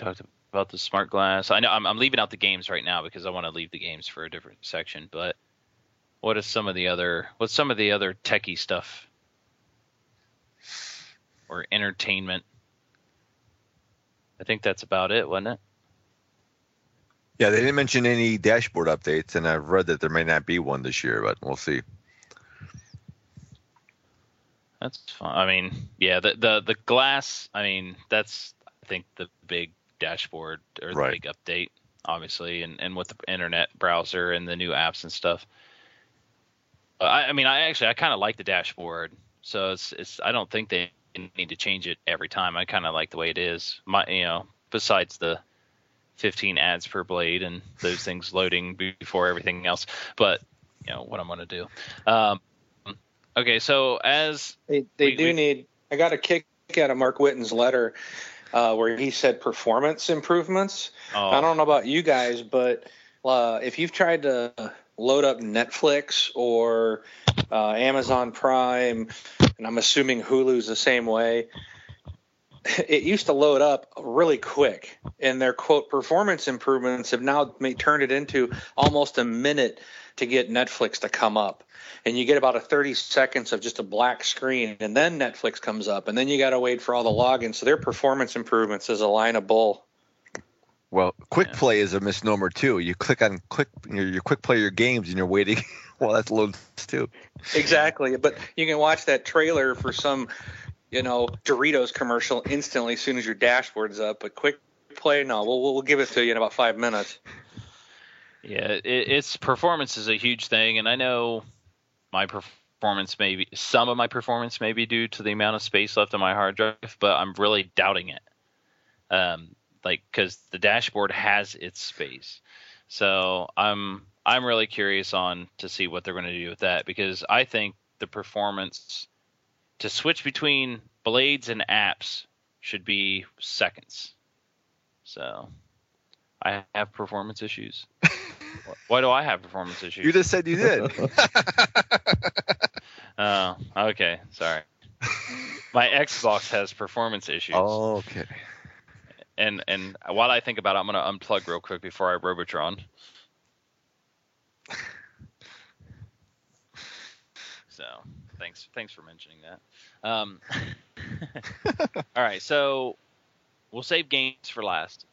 We talked about the Smart Glass. I know I'm, I'm leaving out the games right now because I want to leave the games for a different section, but What is some of the other? What's some of the other techie stuff or entertainment? I think that's about it, wasn't it? Yeah, they didn't mention any dashboard updates, and I've read that there may not be one this year, but we'll see. That's fun. I mean, yeah, the, the the glass. I mean, that's I think the big dashboard or the right. big update, obviously, and, and with the internet browser and the new apps and stuff. I, I mean, I actually I kind of like the dashboard, so it's it's. I don't think they need to change it every time. I kind of like the way it is. My, you know, besides the fifteen ads per blade and those things loading before everything else, but you know what I'm gonna do. Um, okay, so as they, they we, do we, need, I got a kick out of Mark Whitten's letter uh, where he said performance improvements. Oh. I don't know about you guys, but uh, if you've tried to load up Netflix or uh, Amazon Prime, and I'm assuming Hulu's the same way. It used to load up really quick, and their, quote, performance improvements have now made, turned it into almost a minute to get Netflix to come up. And you get about a thirty seconds of just a black screen, and then Netflix comes up, and then you got to wait for all the logins. So their performance improvements is a line of bull. Well, quick yeah. play is a misnomer, too. You click on quick your, your quick play your games, and you're waiting while well, that's loads, too. Exactly. But you can watch that trailer for some – you know, Doritos commercial instantly as soon as your dashboard's up. But quick play, no, we'll we'll give it to you in about five minutes. Yeah, it, it's performance is a huge thing, and I know my performance maybe some of my performance may be due to the amount of space left on my hard drive, but I'm really doubting it. Um, like because the dashboard has its space, so I'm I'm really curious on to see what they're going to do with that because I think the performance. To switch between blades and apps should be seconds. So I have performance issues. Why do I have performance issues? You just said you did. Oh, okay. Sorry. My Xbox has performance issues. Oh, okay. And and while I think about it, I'm going to unplug real quick before I Robotron. So... Thanks. Thanks for mentioning that. Um, all right. So we'll save games for last.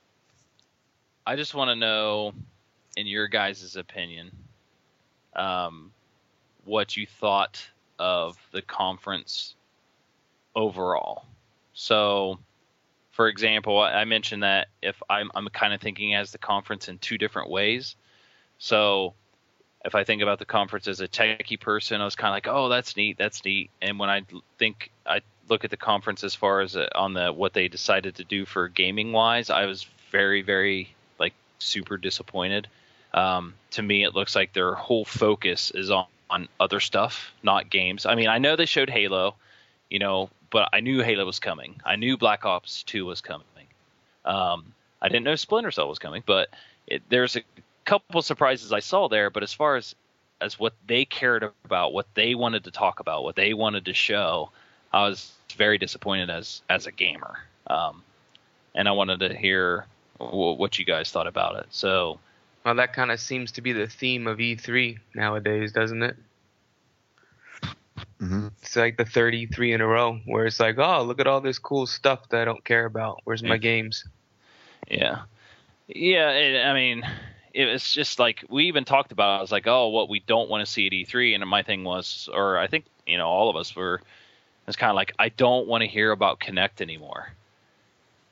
I just want to know, in your guys' opinion, um, what you thought of the conference overall. So, for example, I mentioned that if I'm, I'm kind of thinking as the conference in two different ways. So... If I think about the conference as a techie person, I was kind of like, oh, that's neat, that's neat. And when I think I look at the conference as far as on the what they decided to do for gaming-wise, I was very, very, like, super disappointed. Um, to me, it looks like their whole focus is on, on other stuff, not games. I mean, I know they showed Halo, you know, but I knew Halo was coming. I knew Black Ops two was coming. Um, I didn't know Splinter Cell was coming, but it, there's a... couple surprises I saw there, but as far as as what they cared about, what they wanted to talk about, what they wanted to show, I was very disappointed as as a gamer. Um, and I wanted to hear w- what you guys thought about it. So, well, that kind of seems to be the theme of E three nowadays, doesn't it? Mm-hmm. It's like the third E three in a row where it's like, oh, look at all this cool stuff that I don't care about. Where's my games? Yeah, yeah. It, I mean. It was just like we even talked about it. I was like, oh, what we don't want to see at E three. And my thing was, or I think, you know, all of us were, it's kind of like, I don't want to hear about Kinect anymore.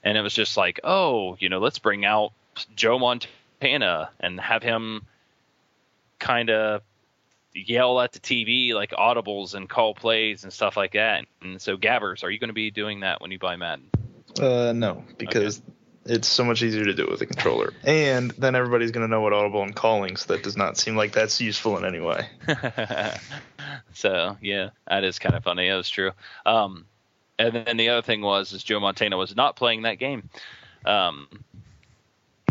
And it was just like, oh, you know, let's bring out Joe Montana and have him kind of yell at the T V like audibles and call plays and stuff like that. And so, Gabbers, are you going to be doing that when you buy Madden? Uh, no, because... Okay. It's so much easier to do with a controller. And then everybody's going to know what audible and calling, so that does not seem like that's useful in any way. So, yeah, that is kind of funny. That was true. Um, and then the other thing was is Joe Montana was not playing that game. Um,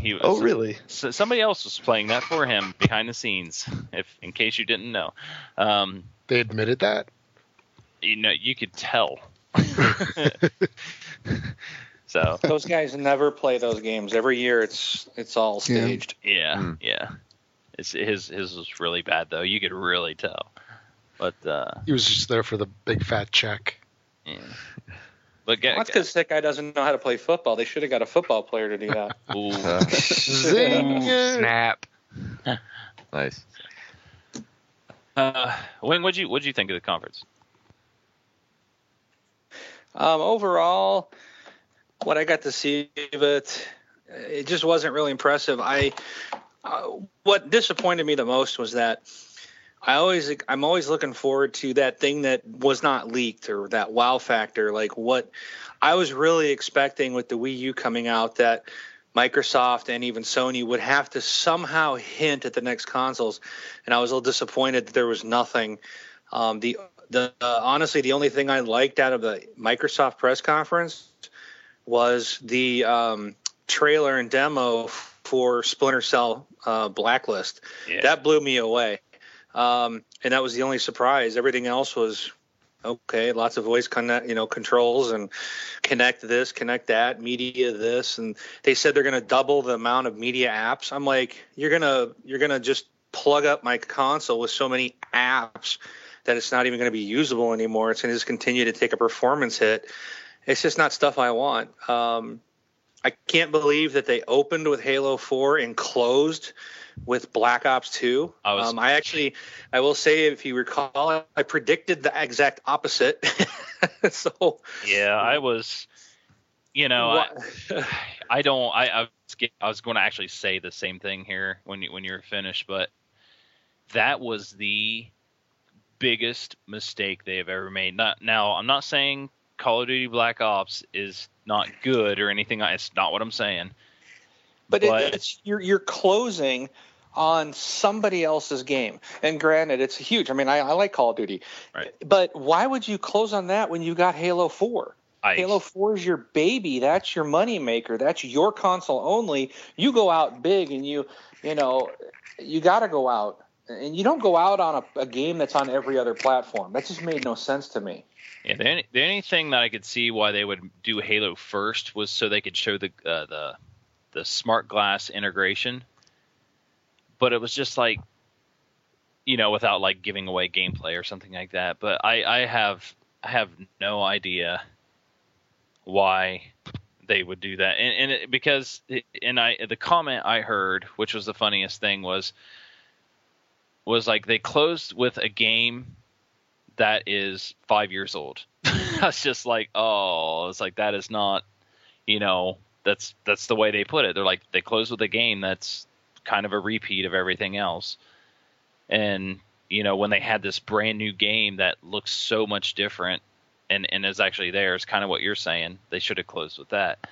he was, oh, really? So somebody else was playing that for him behind the scenes, if in case you didn't know. Um, they admitted that? You know, you could tell. So those guys never play those games. Every year, it's it's all staged. Yeah, mm. yeah. It's, his his was really bad though. You could really tell. But uh, he was just there for the big fat check. Yeah. But well, that's because that guy doesn't know how to play football. They should have got a football player to do that. Ooh, zing! Snap. Nice. Uh, Wing, what'd you what'd you think of the conference? Um, overall, what I got to see of it, it just wasn't really impressive. I uh, what disappointed me the most was that I always I'm always looking forward to that thing that was not leaked, or that wow factor, like what I was really expecting with the Wii U coming out, that Microsoft and even Sony would have to somehow hint at the next consoles, and I was a little disappointed that there was nothing. Um, the the uh, honestly, the only thing I liked out of the Microsoft press conference was the um, trailer and demo for Splinter Cell uh, Blacklist. Yeah. That blew me away. Um, and that was the only surprise. Everything else was okay. Lots of voice connect, you know, controls, and Kinect this, Kinect that, media this, and they said they're going to double the amount of media apps. I'm like, you're gonna you're gonna just plug up my console with so many apps that it's not even going to be usable anymore. It's going to just continue to take a performance hit. It's just not stuff I want. Um, I can't believe that they opened with Halo four and closed with Black Ops two. I, was, um, I actually, I will say, if you recall, I predicted the exact opposite. So yeah, I was, you know, I, I don't, I, I, was get, I was going to actually say the same thing here when you, when you're finished, but that was the biggest mistake they have ever made. Not, now, I'm not saying Call of Duty Black Ops is not good or anything. It's not what I'm saying. But, but it, it's you're you're closing on somebody else's game, and granted, it's huge. I mean, I, I like Call of Duty, right. But why would you close on that when you got Halo four? I, Halo four is your baby. That's your moneymaker. That's your console only. You go out big, and you you know you got to go out, and you don't go out on a, a game that's on every other platform. That just made no sense to me. Yeah, the only, the only thing that I could see why they would do Halo first was so they could show the uh, the. the Smart Glass integration, but it was just like, you know, without like giving away gameplay or something like that. But I, I have, I have no idea why they would do that. And, and it, because, it, and I, the comment I heard, which was the funniest thing was, was like they closed with a game that is five years old. I was just like, oh, it's like, that is not, you know, That's that's the way they put it. They're like, they close with a game that's kind of a repeat of everything else. And, you know, when they had this brand new game that looks so much different and, and is actually there, it's kind of what you're saying. They should have closed with that.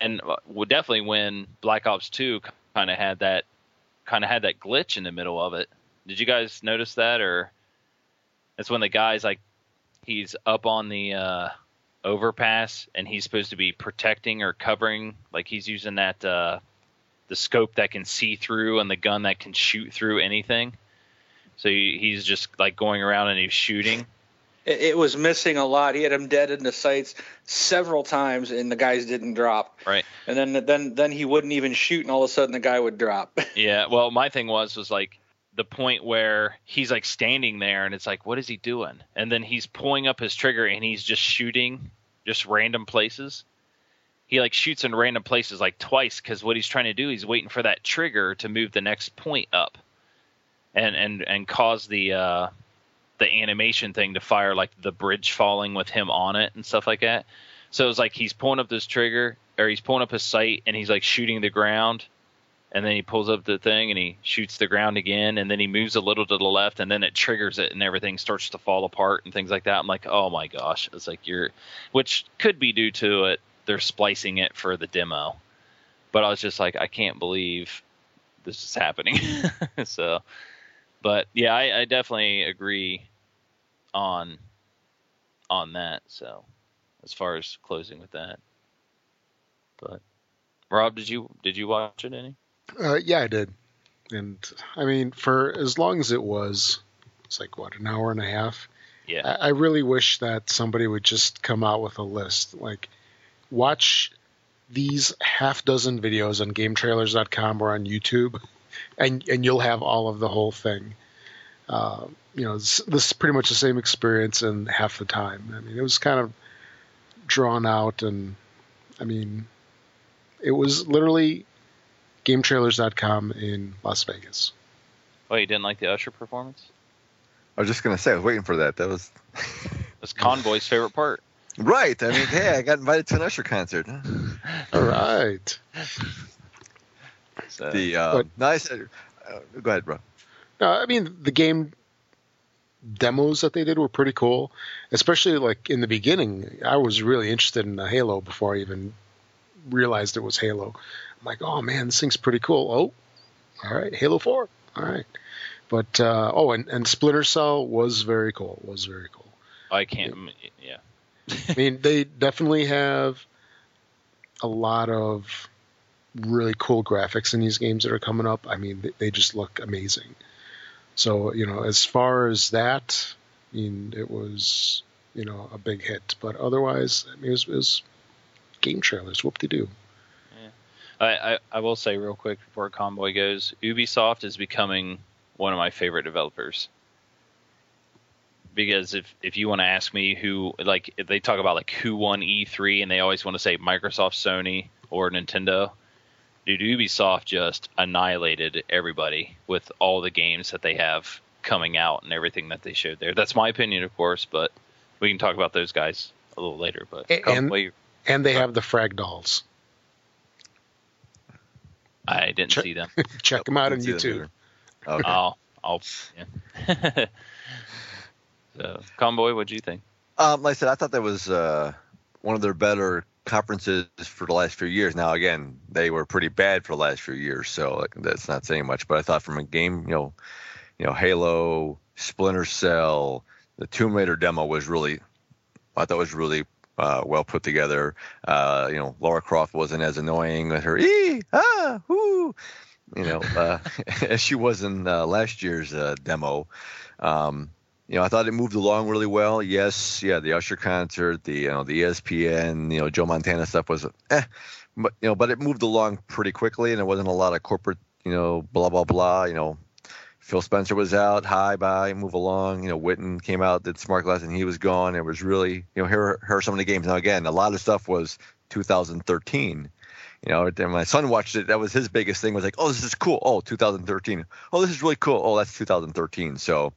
And definitely when Black Ops two kind of had that kind of had that glitch in the middle of it. Did you guys notice that? Or that's when the guy's like, he's up on the uh, – overpass, and he's supposed to be protecting or covering, like he's using that uh the scope that can see through and the gun that can shoot through anything, so he, he's just like going around and he's shooting. It, it was missing a lot. He had him dead in the sights several times and the guys didn't drop, right? And then then then he wouldn't even shoot, and all of a sudden the guy would drop. Yeah, well, my thing was was like the point where he's like standing there and it's like, what is he doing? And then he's pulling up his trigger and he's just shooting just random places. He like shoots in random places like twice, because what he's trying to do, he's waiting for that trigger to move the next point up and and and cause the uh the animation thing to fire, like the bridge falling with him on it and stuff like that. So it's like he's pulling up this trigger, or he's pulling up his sight, and he's like shooting the ground. And then he pulls up the thing and he shoots the ground again, and then he moves a little to the left, and then it triggers it, and everything starts to fall apart and things like that. I'm like, oh my gosh. It's like you're, which could be due to it. They're splicing it for the demo, but I was just like, I can't believe this is happening. So, but yeah, I, I definitely agree on, on that. So as far as closing with that, but Rob, did you, did you watch it any? Uh, yeah, I did. And I mean, for as long as it was, it's like, what, an hour and a half? Yeah. I, I really wish that somebody would just come out with a list. Like, watch these half dozen videos on game trailers dot com or on YouTube, and, and you'll have all of the whole thing. Uh, you know, this, this is pretty much the same experience in half the time. I mean, it was kind of drawn out, and I mean, it was literally game trailers dot com in Las Vegas. Oh, you didn't like the Usher performance? I was just going to say, I was waiting for that. That was... That's Convoy's favorite part. Right. I mean, hey, I got invited to an Usher concert. All right. So, the uh, nice. Uh, go ahead, bro. No, I mean, the game demos that they did were pretty cool, especially like in the beginning. I was really interested in the Halo before I even realized it was Halo. I'm like, oh man, this thing's pretty cool. Oh, all right, Halo four. All right, but uh, oh, and, and Splinter Cell was very cool. Was very cool. I can't. Yeah, I mean, they definitely have a lot of really cool graphics in these games that are coming up. I mean, they just look amazing. So, you know, as far as that, I mean, it was, you know, a big hit. But otherwise, I mean, it was, it was game trailers. Whoop-de-doo. Yeah. I, I, I will say real quick before Convoy goes, Ubisoft is becoming one of my favorite developers. Because if, if you want to ask me who, like, they talk about, like, who won E three, and they always want to say Microsoft, Sony, or Nintendo. Dude, Ubisoft just annihilated everybody with all the games that they have coming out and everything that they showed there. That's my opinion, of course, but we can talk about those guys a little later. But And, and they have the Fragdolls. I didn't check, see them. Check them out on YouTube. Okay. I'll, I'll, yeah. So, Convoy, what'd you think? Um, like I said, I thought that was uh, one of their better conferences for the last few years. Now, again, they were pretty bad for the last few years, so that's not saying much. But I thought from a game, you know, you know, Halo, Splinter Cell, the Tomb Raider demo was really, I thought was really uh, well put together. Uh, you know, Lara Croft wasn't as annoying with her ee ah whoo, you know, uh, as she was in uh, last year's uh, demo. Um, You know, I thought it moved along really well. Yes, yeah, the Usher concert, the you know, the E S P N, you know, Joe Montana stuff was, eh, but you know, but it moved along pretty quickly, and there wasn't a lot of corporate, you know, blah blah blah. You know, Phil Spencer was out, hi, bye, move along. You know, Whitten came out, did Smart Glass, and he was gone. It was really, you know, here, here are some of the games. Now again, a lot of stuff was two thousand thirteen. You know, and my son watched it. That was his biggest thing. Was like, oh, this is cool. Oh, two thousand thirteen. Oh, this is really cool. Oh, that's two thousand thirteen. So.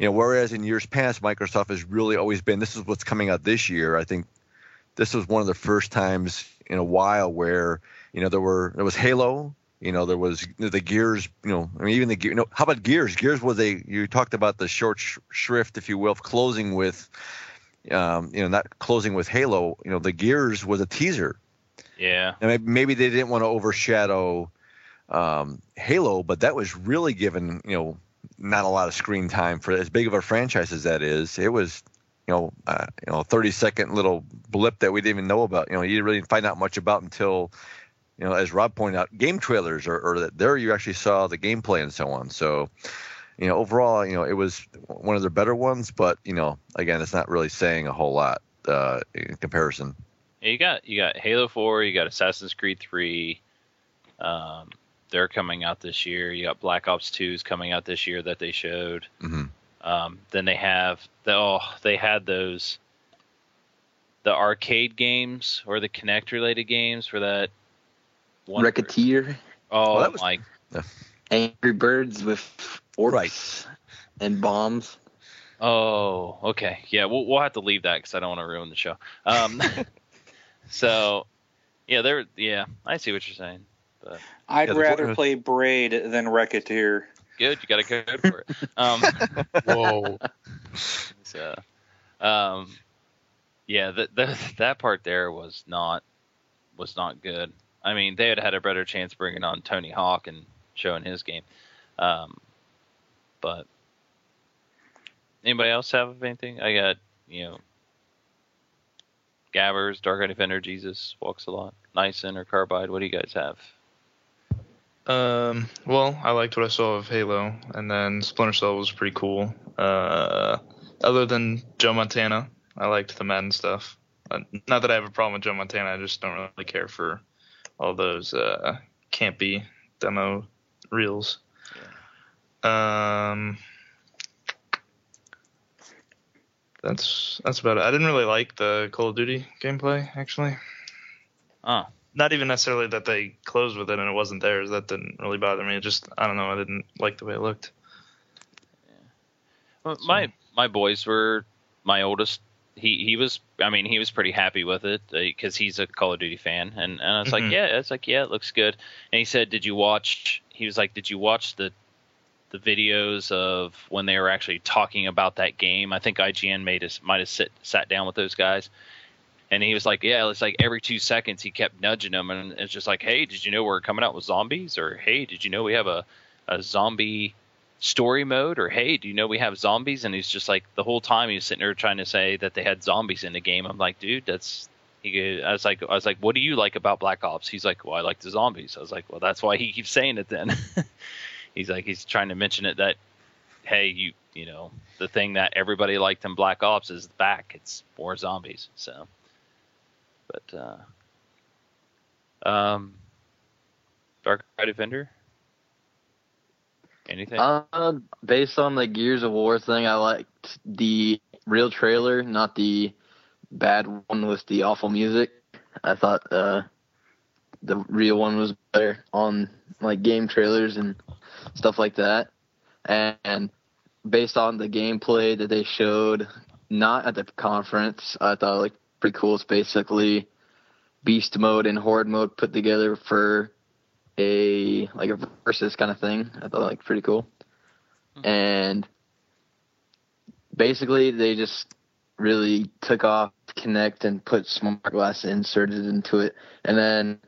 You know, whereas in years past, Microsoft has really always been, this is what's coming out this year. I think this was one of the first times in a while where, you know, there were there was Halo, you know, there was the Gears, you know, I mean, even the Gears. You know, how about Gears? Gears was a, you talked about the short sh- shrift, if you will, of closing with, um, you know, not closing with Halo. You know, the Gears was a teaser. Yeah. And maybe they didn't want to overshadow um, Halo, but that was really given, you know, not a lot of screen time for as big of a franchise as that is. It was, you know, uh, you know, thirty second little blip that we didn't even know about. You know, you didn't really find out much about until, you know, as Rob pointed out, game trailers or, or that there you actually saw the gameplay and so on. So, you know, overall, you know, it was one of the better ones, but you know, again, it's not really saying a whole lot uh, in comparison. You got you got Halo four, you got Assassin's Creed three. Um, They're coming out this year. You got Black Ops two is coming out this year that they showed. Mm-hmm. Um, then they have the, oh they had those the arcade games or the Kinect related games for that one. Racketeer. Oh well, that was, my uh, Angry Birds with orcs right. and bombs. Oh okay yeah we'll we'll have to leave that because I don't want to ruin the show. Um, so yeah there yeah I see what you're saying. But, I'd yeah, rather play Braid than Racketeer. Good, you got a code for it. Um, Whoa. So, um, yeah, the, the, that part there was not was not good. I mean, they had had a better chance bringing on Tony Hawk and showing his game. Um, but anybody else have anything? I got you know, Gabbers, Dark Eye Defender, Jesus Walks a Lot, Nyson or Carbide. What do you guys have? Um, well, I liked what I saw of Halo, and then Splinter Cell was pretty cool. Uh, other than Joe Montana, I liked the Madden stuff. Uh, not that I have a problem with Joe Montana, I just don't really care for all those uh, campy demo reels. Yeah. Um, that's that's about it. I didn't really like the Call of Duty gameplay, actually. Oh. Not even necessarily that they closed with it and it wasn't theirs. That didn't really bother me. It just, I don't know, I didn't like the way it looked. Yeah. Well, so. my my boys were, my oldest, he, he was, I mean, he was pretty happy with it because uh, he's a Call of Duty fan. And, and I was mm-hmm. like, yeah, I was like, yeah, it looks good. And he said, did you watch, he was like, did you watch the, the videos of when they were actually talking about that game? I think I G N made us, might've sit, sat down with those guys. And he was like, yeah, it's like every two seconds he kept nudging them. And it's just like, hey, did you know we're coming out with zombies? Or, hey, did you know we have a, a zombie story mode? Or, hey, do you know we have zombies? And he's just like, the whole time he was sitting there trying to say that they had zombies in the game. I'm like, dude, that's, he, I was like, I was like, what do you like about Black Ops? He's like, well, I like the zombies. I was like, well, that's why he keeps saying it then. He's like, he's trying to mention it that, hey, you, you know, the thing that everybody liked in Black Ops is back. It's more zombies. So. But, uh, um, Dark Defender, anything? Uh, based on the Gears of War thing, I liked the real trailer, not the bad one with the awful music. I thought, uh, the real one was better on, like, game trailers and stuff like that. And based on the gameplay that they showed, not at the conference, I thought, like, pretty cool. It's basically beast mode and horde mode put together for a like a versus kind of thing. I thought like pretty cool. Mm-hmm. And basically they just really took off Kinect and put Smart Glass inserted into it, and then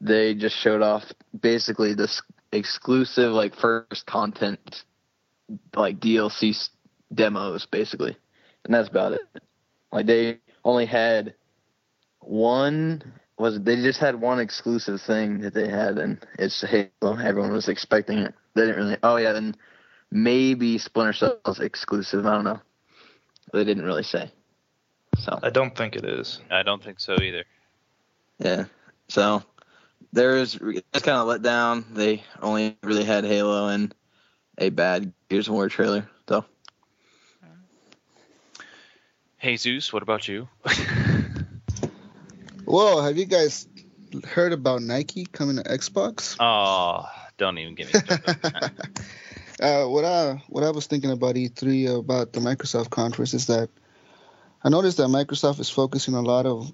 they just showed off basically this exclusive like first content like D L C demos basically, and that's about it. Like they only had one, was they just had one exclusive thing that they had, and it's Halo. Everyone was expecting it. They didn't really, oh yeah, and maybe Splinter Cell's exclusive. I don't know. They didn't really say. So I don't think it is. I don't think so either. Yeah. So there is, it's kind of let down. They only really had Halo and a bad Gears of War trailer, though. So. Hey Zeus, what about you? Whoa, have you guys heard about Nike coming to Xbox? Oh, don't even get me started. uh, what I what I was thinking about E three, about the Microsoft conference, is that I noticed that Microsoft is focusing a lot of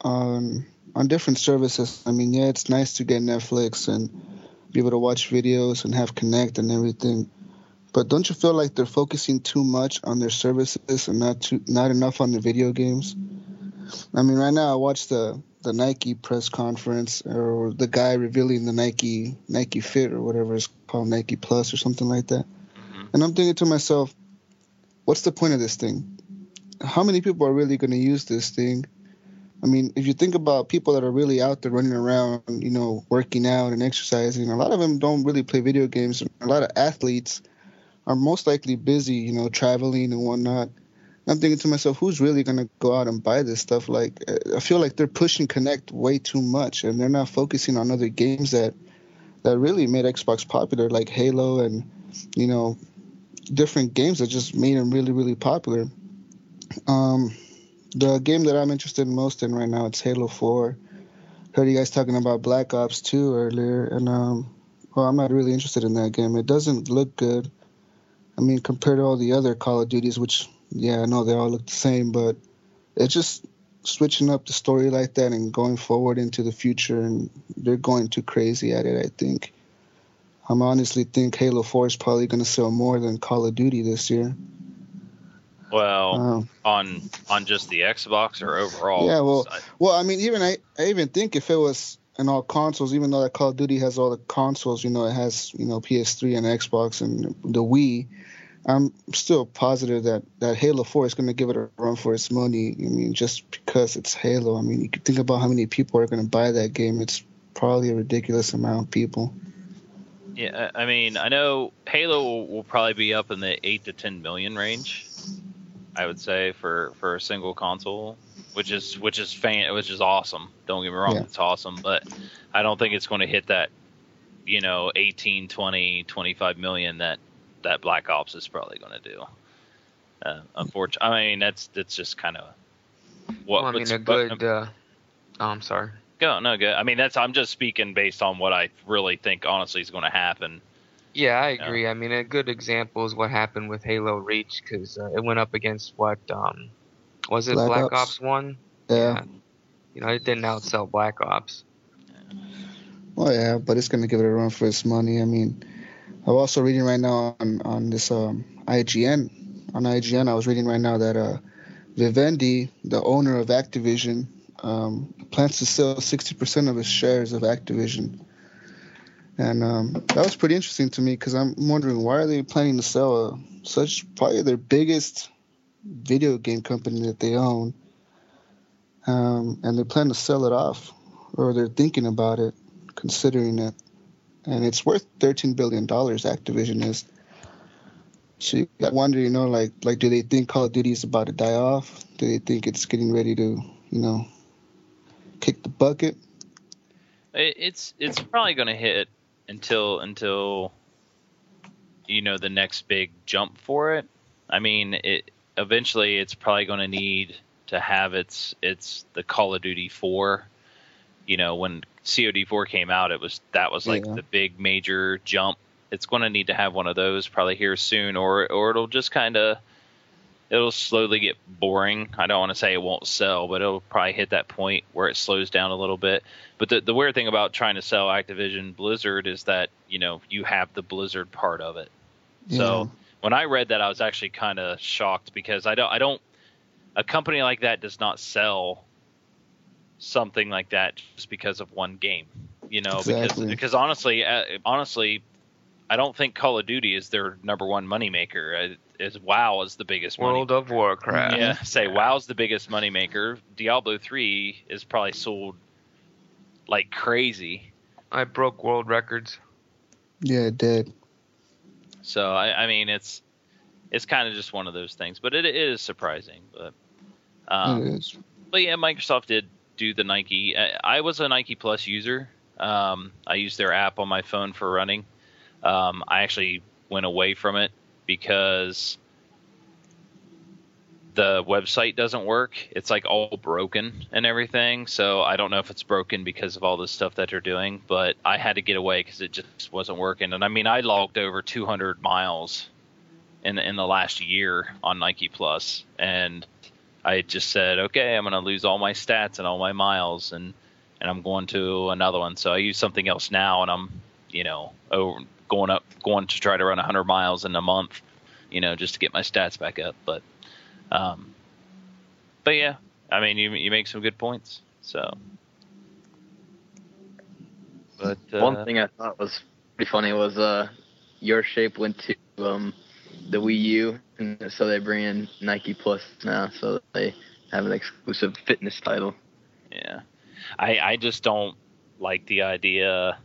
on on different services. I mean, yeah, it's nice to get Netflix and be able to watch videos and have Kinect and everything. But don't you feel like they're focusing too much on their services and not too, not enough on the video games? I mean, right now I watched the, the Nike press conference, or the guy revealing the Nike Nike Fit or whatever it's called, Nike Plus or something like that. And I'm thinking to myself, what's the point of this thing? How many people are really going to use this thing? I mean, if you think about people that are really out there running around, you know, working out and exercising, a lot of them don't really play video games. A lot of athletes are most likely busy, you know, traveling and whatnot. I'm thinking to myself, who's really going to go out and buy this stuff? Like, I feel like they're pushing Kinect way too much, and they're not focusing on other games that that really made Xbox popular, like Halo and, you know, different games that just made them really, really popular. Um, the game that I'm interested most in right now, it's Halo four. Heard you guys talking about Black Ops two earlier, and, um, well, I'm not really interested in that game. It doesn't look good. I mean, compared to all the other Call of Duties, which, yeah, I know they all look the same, but it's just switching up the story like that and going forward into the future, and they're going too crazy at it, I think. I honestly think Halo four is probably going to sell more than Call of Duty this year. Well, um, on on just the Xbox or overall? Yeah, well, I, well, I mean, even I, I even think if it was in all consoles, even though that Call of Duty has all the consoles, you know, it has, you know, P S three and Xbox and the Wii, I'm still positive that, that Halo four is going to give it a run for its money. I mean, just because it's Halo. I mean, you can think about how many people are going to buy that game. It's probably a ridiculous amount of people. Yeah, I mean, I know Halo will probably be up in the eight to ten million range, I would say, for, for a single console, which is which is fan, which is awesome. Don't get me wrong, yeah. It's awesome, but I don't think it's going to hit that, you know, eighteen, twenty, twenty-five million that that Black Ops is probably going to do. Uh, unfortunately, I mean that's that's just kind of what. Well, I mean, a good. Uh, oh, I'm sorry. Go no good. I mean that's I'm just speaking based on what I really think honestly is going to happen. Yeah, I agree. You know? I mean, a good example is what happened with Halo Reach, because uh, it went up against what. Um, Was it Black, Black Ops one? Yeah. yeah. You know, it didn't outsell Black Ops. Well, yeah, but it's going to give it a run for its money. I mean, I'm also reading right now on, on this um, I G N. On I G N, I was reading right now that uh, Vivendi, the owner of Activision, um, plans to sell sixty percent of his shares of Activision. And um, that was pretty interesting to me because I'm wondering, why are they planning to sell uh, such probably their biggest video game company that they own? Um, and they plan to sell it off, or they're thinking about it, considering it. And it's worth thirteen billion dollars, Activision is. So you got to wonder, you know, like, like do they think Call of Duty is about to die off? Do they think it's getting ready to, you know, kick the bucket? It's it's probably going to hit until, until you know, the next big jump for it. I mean, it eventually it's probably going to need to have its its the Call of Duty four. You know, when C O D four came out, it was that was like yeah. the big major jump. It's going to need to have one of those probably here soon, or or it'll just kind of it'll slowly get boring. I don't want to say it won't sell, but it'll probably hit that point where it slows down a little bit. But the, the weird thing about trying to sell Activision Blizzard is that, you know, you have the Blizzard part of it. Yeah. So when I read that, I was actually kind of shocked because I don't, I don't, a company like that does not sell something like that just because of one game, you know, exactly. because, because honestly, honestly, I don't think Call of Duty is their number one moneymaker. I, Is WoW is the biggest World moneymaker. of Warcraft. Yeah, say WoW is the biggest moneymaker. Diablo three is probably sold like crazy. I broke world records. Yeah, it did. So I, I mean, it's it's kind of just one of those things, but it, it is surprising. But um, it is. But yeah, Microsoft did do the Nike. I, I was a Nike Plus user. Um, I used their app on my phone for running. Um, I actually went away from it because the website doesn't work. It's like all broken and everything. So I don't know if it's broken because of all the stuff that they're doing, but I had to get away because it just wasn't working. And I mean, I logged over two hundred miles in the, in the last year on Nike Plus, and I just said, okay, I'm going to lose all my stats and all my miles, and, and I'm going to another one. So I use something else now, and I'm, you know, over going up, going to try to run one hundred miles in a month, you know, just to get my stats back up. But, um, but yeah, I mean, you you make some good points. So, but uh, one thing I thought was pretty funny was uh, Your Shape went to um, the Wii U, and so they bring in Nike Plus now, so they have an exclusive fitness title. Yeah, I I just don't like the idea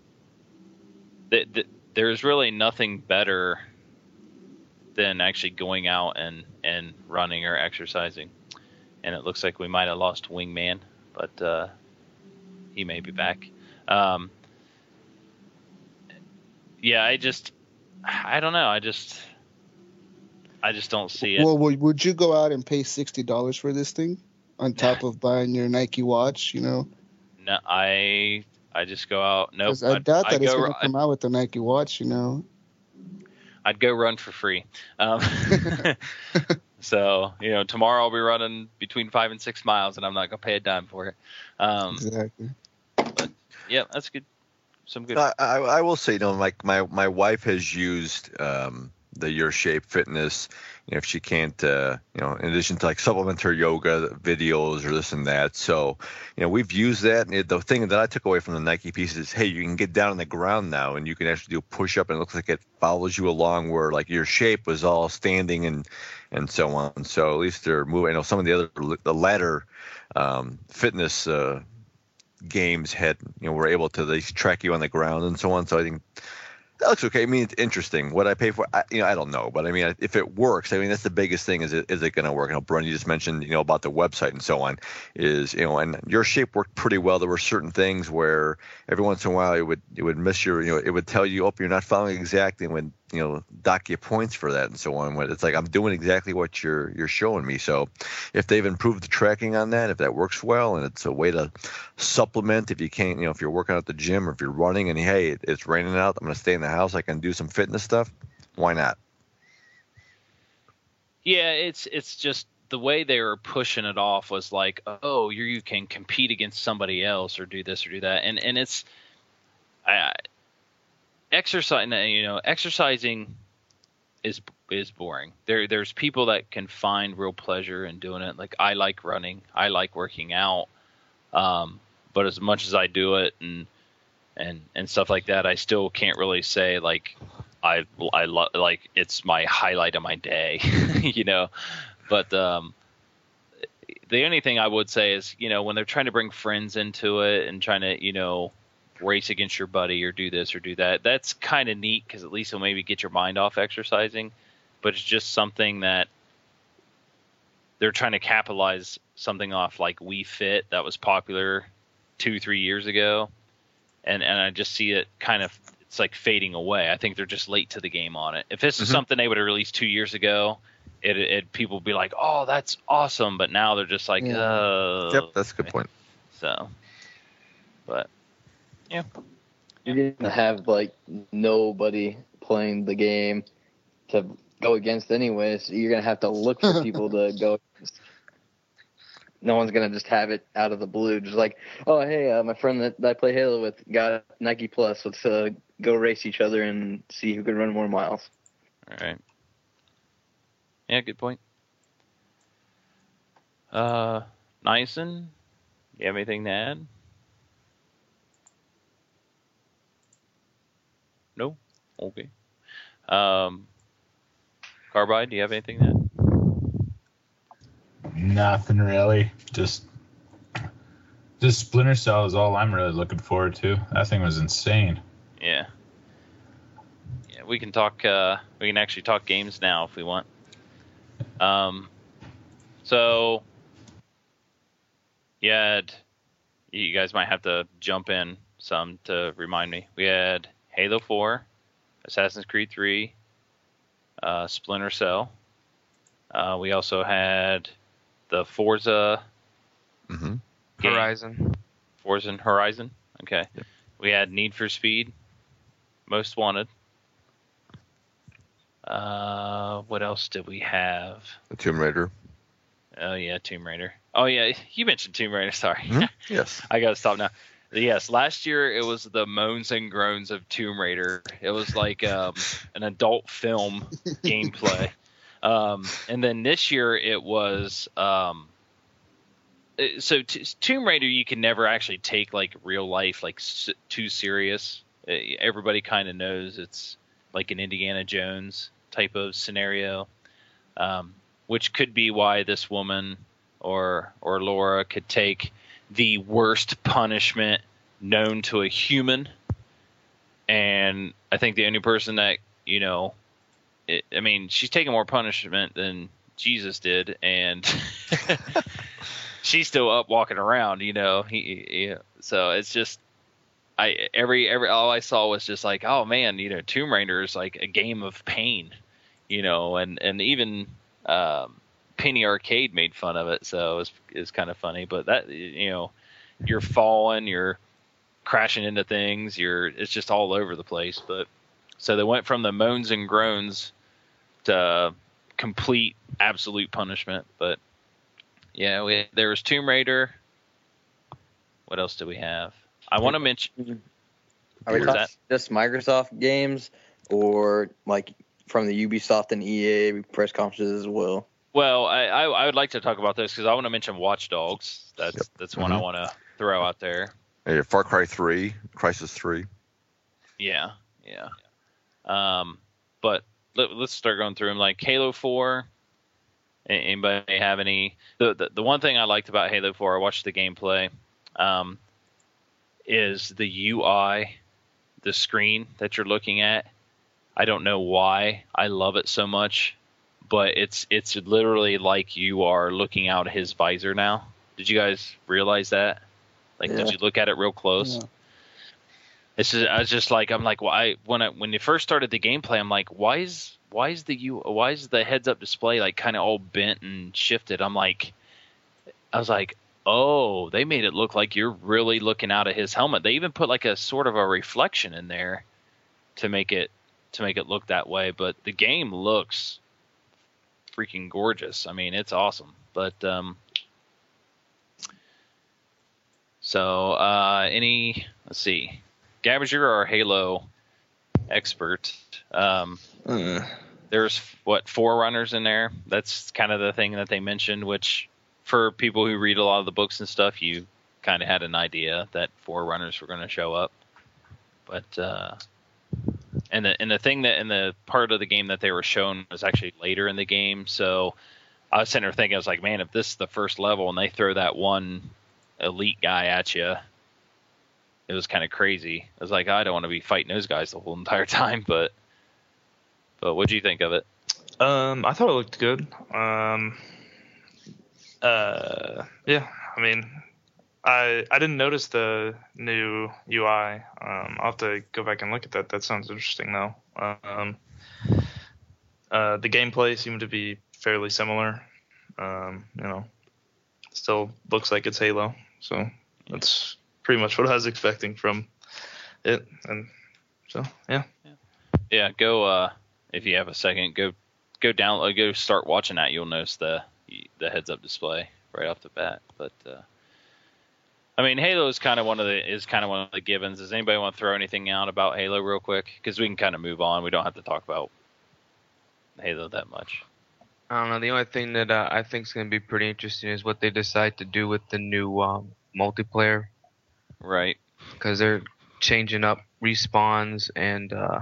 that. that There's really nothing better than actually going out and, and running or exercising. And it looks like we might have lost Wingman, but uh, he may be back. Um, yeah, I just, I don't know. I just, I just don't see it. Well, would you go out and pay sixty dollars for this thing on top of buying your Nike watch, you know? No, I... I just go out. No, nope, I doubt I'd, that I'd it's going to come I'd, out with the Nike watch, you know. I'd go run for free. Um, so, you know, tomorrow I'll be running between five and six miles, and I'm not going to pay a dime for it. Um, exactly. But, yeah, that's good. Some good. I, I, I will say, you know, like my, my wife has used um, the Your Shape Fitness. You know, if she can't, uh, you know, in addition to like supplementary yoga videos or this and that. So, you know, we've used that. And the thing that I took away from the Nike piece is, hey, you can get down on the ground now and you can actually do a push up. And it looks like it follows you along, where like Your Shape was all standing and, and so on. So at least they're moving. I know some of the other, the latter um, fitness uh, games had, you know, were able to at least track you on the ground and so on. So I think that looks okay. I mean, it's interesting. What I pay for, I, you know, I don't know. But I mean, if it works, I mean, that's the biggest thing. Is it, is it going to work? And Brun, you just mentioned, you know, about the website and so on. Is, you know, and Your Shape worked pretty well. There were certain things where every once in a while it would, it would miss your, you know, it would tell you, oh, you're not following exactly, and would, you know, dock you points for that and so on. When it's like, I'm doing exactly what you're, you're showing me. So if they've improved the tracking on that, if that works well, and it's a way to supplement, if you can't, you know, if you're working out at the gym or if you're running and hey, it's raining out, I'm going to stay in the house, I can do some fitness stuff. Why not? Yeah, it's, it's just the way they were pushing it off was like, oh, you you can compete against somebody else or do this or do that. And and it's I, exercise, you know, exercising is is boring. There there's people that can find real pleasure in doing it. Like, I like running, I like working out. Um, but as much as I do it and and and stuff like that, I still can't really say like I I lo- like it's my highlight of my day, you know. But um, the only thing I would say is, you know, when they're trying to bring friends into it and trying to, you know, race against your buddy or do this or do that, that's kind of neat because at least it'll maybe get your mind off exercising. But it's just something that they're trying to capitalize something off, like Wii Fit that was popular two, three years ago. And and I just see it kind of, it's like fading away. I think they're just late to the game on it. If this mm-hmm. is something they would have released two years ago, it, it people would be like, oh, that's awesome. But now they're just like, yeah. oh. Yep, that's a good point. So, but, yeah. You're going to have, like, nobody playing the game to go against anyway, so you're going to have to look for people to go against. No one's going to just have it out of the blue. Just like, oh, hey, uh, my friend that, that I play Halo with got Nike Plus. Let's uh, go race each other and see who can run more miles. All right. Yeah, good point. Uh, Nyson, you have anything to add? No? Okay. Um, Carbide, do you have anything to add? Nothing really. Just, just Splinter Cell is all I'm really looking forward to. That thing was insane. Yeah. Yeah, we can talk. Uh, we can actually talk games now if we want. Um. So, you had, you guys might have to jump in some to remind me. We had Halo four, Assassin's Creed three, uh, Splinter Cell. Uh, we also had the Forza mm-hmm. Horizon. Forza and Horizon. Okay. Yep. We had Need for Speed Most Wanted. Uh, what else did we have? The Tomb Raider. Oh, yeah, Tomb Raider. Oh, yeah, you mentioned Tomb Raider. Sorry. Mm-hmm. Yes. I got to stop now. Yes, last year it was the moans and groans of Tomb Raider. It was like um, an adult film gameplay. Um, and then this year it was, um, so t- Tomb Raider, you can never actually take like real life, like s- too serious. Everybody kind of knows it's like an Indiana Jones type of scenario, um, which could be why this woman or, or Laura could take the worst punishment known to a human. And I think the only person that, you know, I mean, she's taking more punishment than Jesus did, and she's still up walking around, you know. He, he, so it's just, I every every all I saw was just like, oh man, you know, Tomb Raider is like a game of pain, you know, and and even um, Penny Arcade made fun of it, so it's it's kind of funny. But that, you know, you're falling, you're crashing into things, you're it's just all over the place, but. So they went from the moans and groans to complete absolute punishment. But yeah, we, there was Tomb Raider. What else do we have? I want to mention. Are we talking just Microsoft games, or like from the Ubisoft and E A press conferences as well? Well, I I, I would like to talk about this because I want to mention Watch Dogs. That's yep. that's mm-hmm. one I want to throw out there. Hey, Far Cry three, Crisis three. Yeah. Yeah. Um, but let, let's start going through them. Like Halo four, anybody have any? The, the the one thing I liked about Halo four, I watched the gameplay, um, is the U I, the screen that you're looking at. I don't know why I love it so much, but it's it's literally like you are looking out his visor now. Did you guys realize that? Like, yeah. Did you look at it real close? Yeah. It's just, I was just like, I'm like, why? When I, when you first started the gameplay, I'm like, why is why is the U, why is the heads up display like kind of all bent and shifted? I'm like, I was like, oh, they made it look like you're really looking out of his helmet. They even put like a sort of a reflection in there to make it to make it look that way. But the game looks freaking gorgeous. I mean, it's awesome. But um, so uh, any let's see, Gabbage, you're our Halo expert. Um, mm. There's what Forerunners in there. That's kind of the thing that they mentioned, which for people who read a lot of the books and stuff, you kind of had an idea that Forerunners were going to show up. But uh, and the and the thing that and the part of the game that they were shown was actually later in the game. So I was sitting there thinking, I was like, man, if this is the first level and they throw that one elite guy at you, it was kind of crazy. I was like, I don't want to be fighting those guys the whole entire time. But but what'd you think of it? Um, I thought it looked good. Um, uh, yeah, I mean. I I didn't notice the new U I. Um, I'll have to go back and look at that. That sounds interesting, though. Um, uh, the gameplay seemed to be fairly similar. Um, you know, still looks like it's Halo, so that's pretty much what I was expecting from it. And so, yeah, yeah. Go uh, if you have a second, go go down, go start watching that. You'll notice the the heads up display right off the bat, but. Uh, I mean, Halo is kind of one of the is kind of one of the givens. Does anybody want to throw anything out about Halo real quick? Because we can kind of move on. We don't have to talk about Halo that much. I don't know. The only thing that uh, I think is going to be pretty interesting is what they decide to do with the new um, multiplayer. Right. Because they're changing up respawns and uh,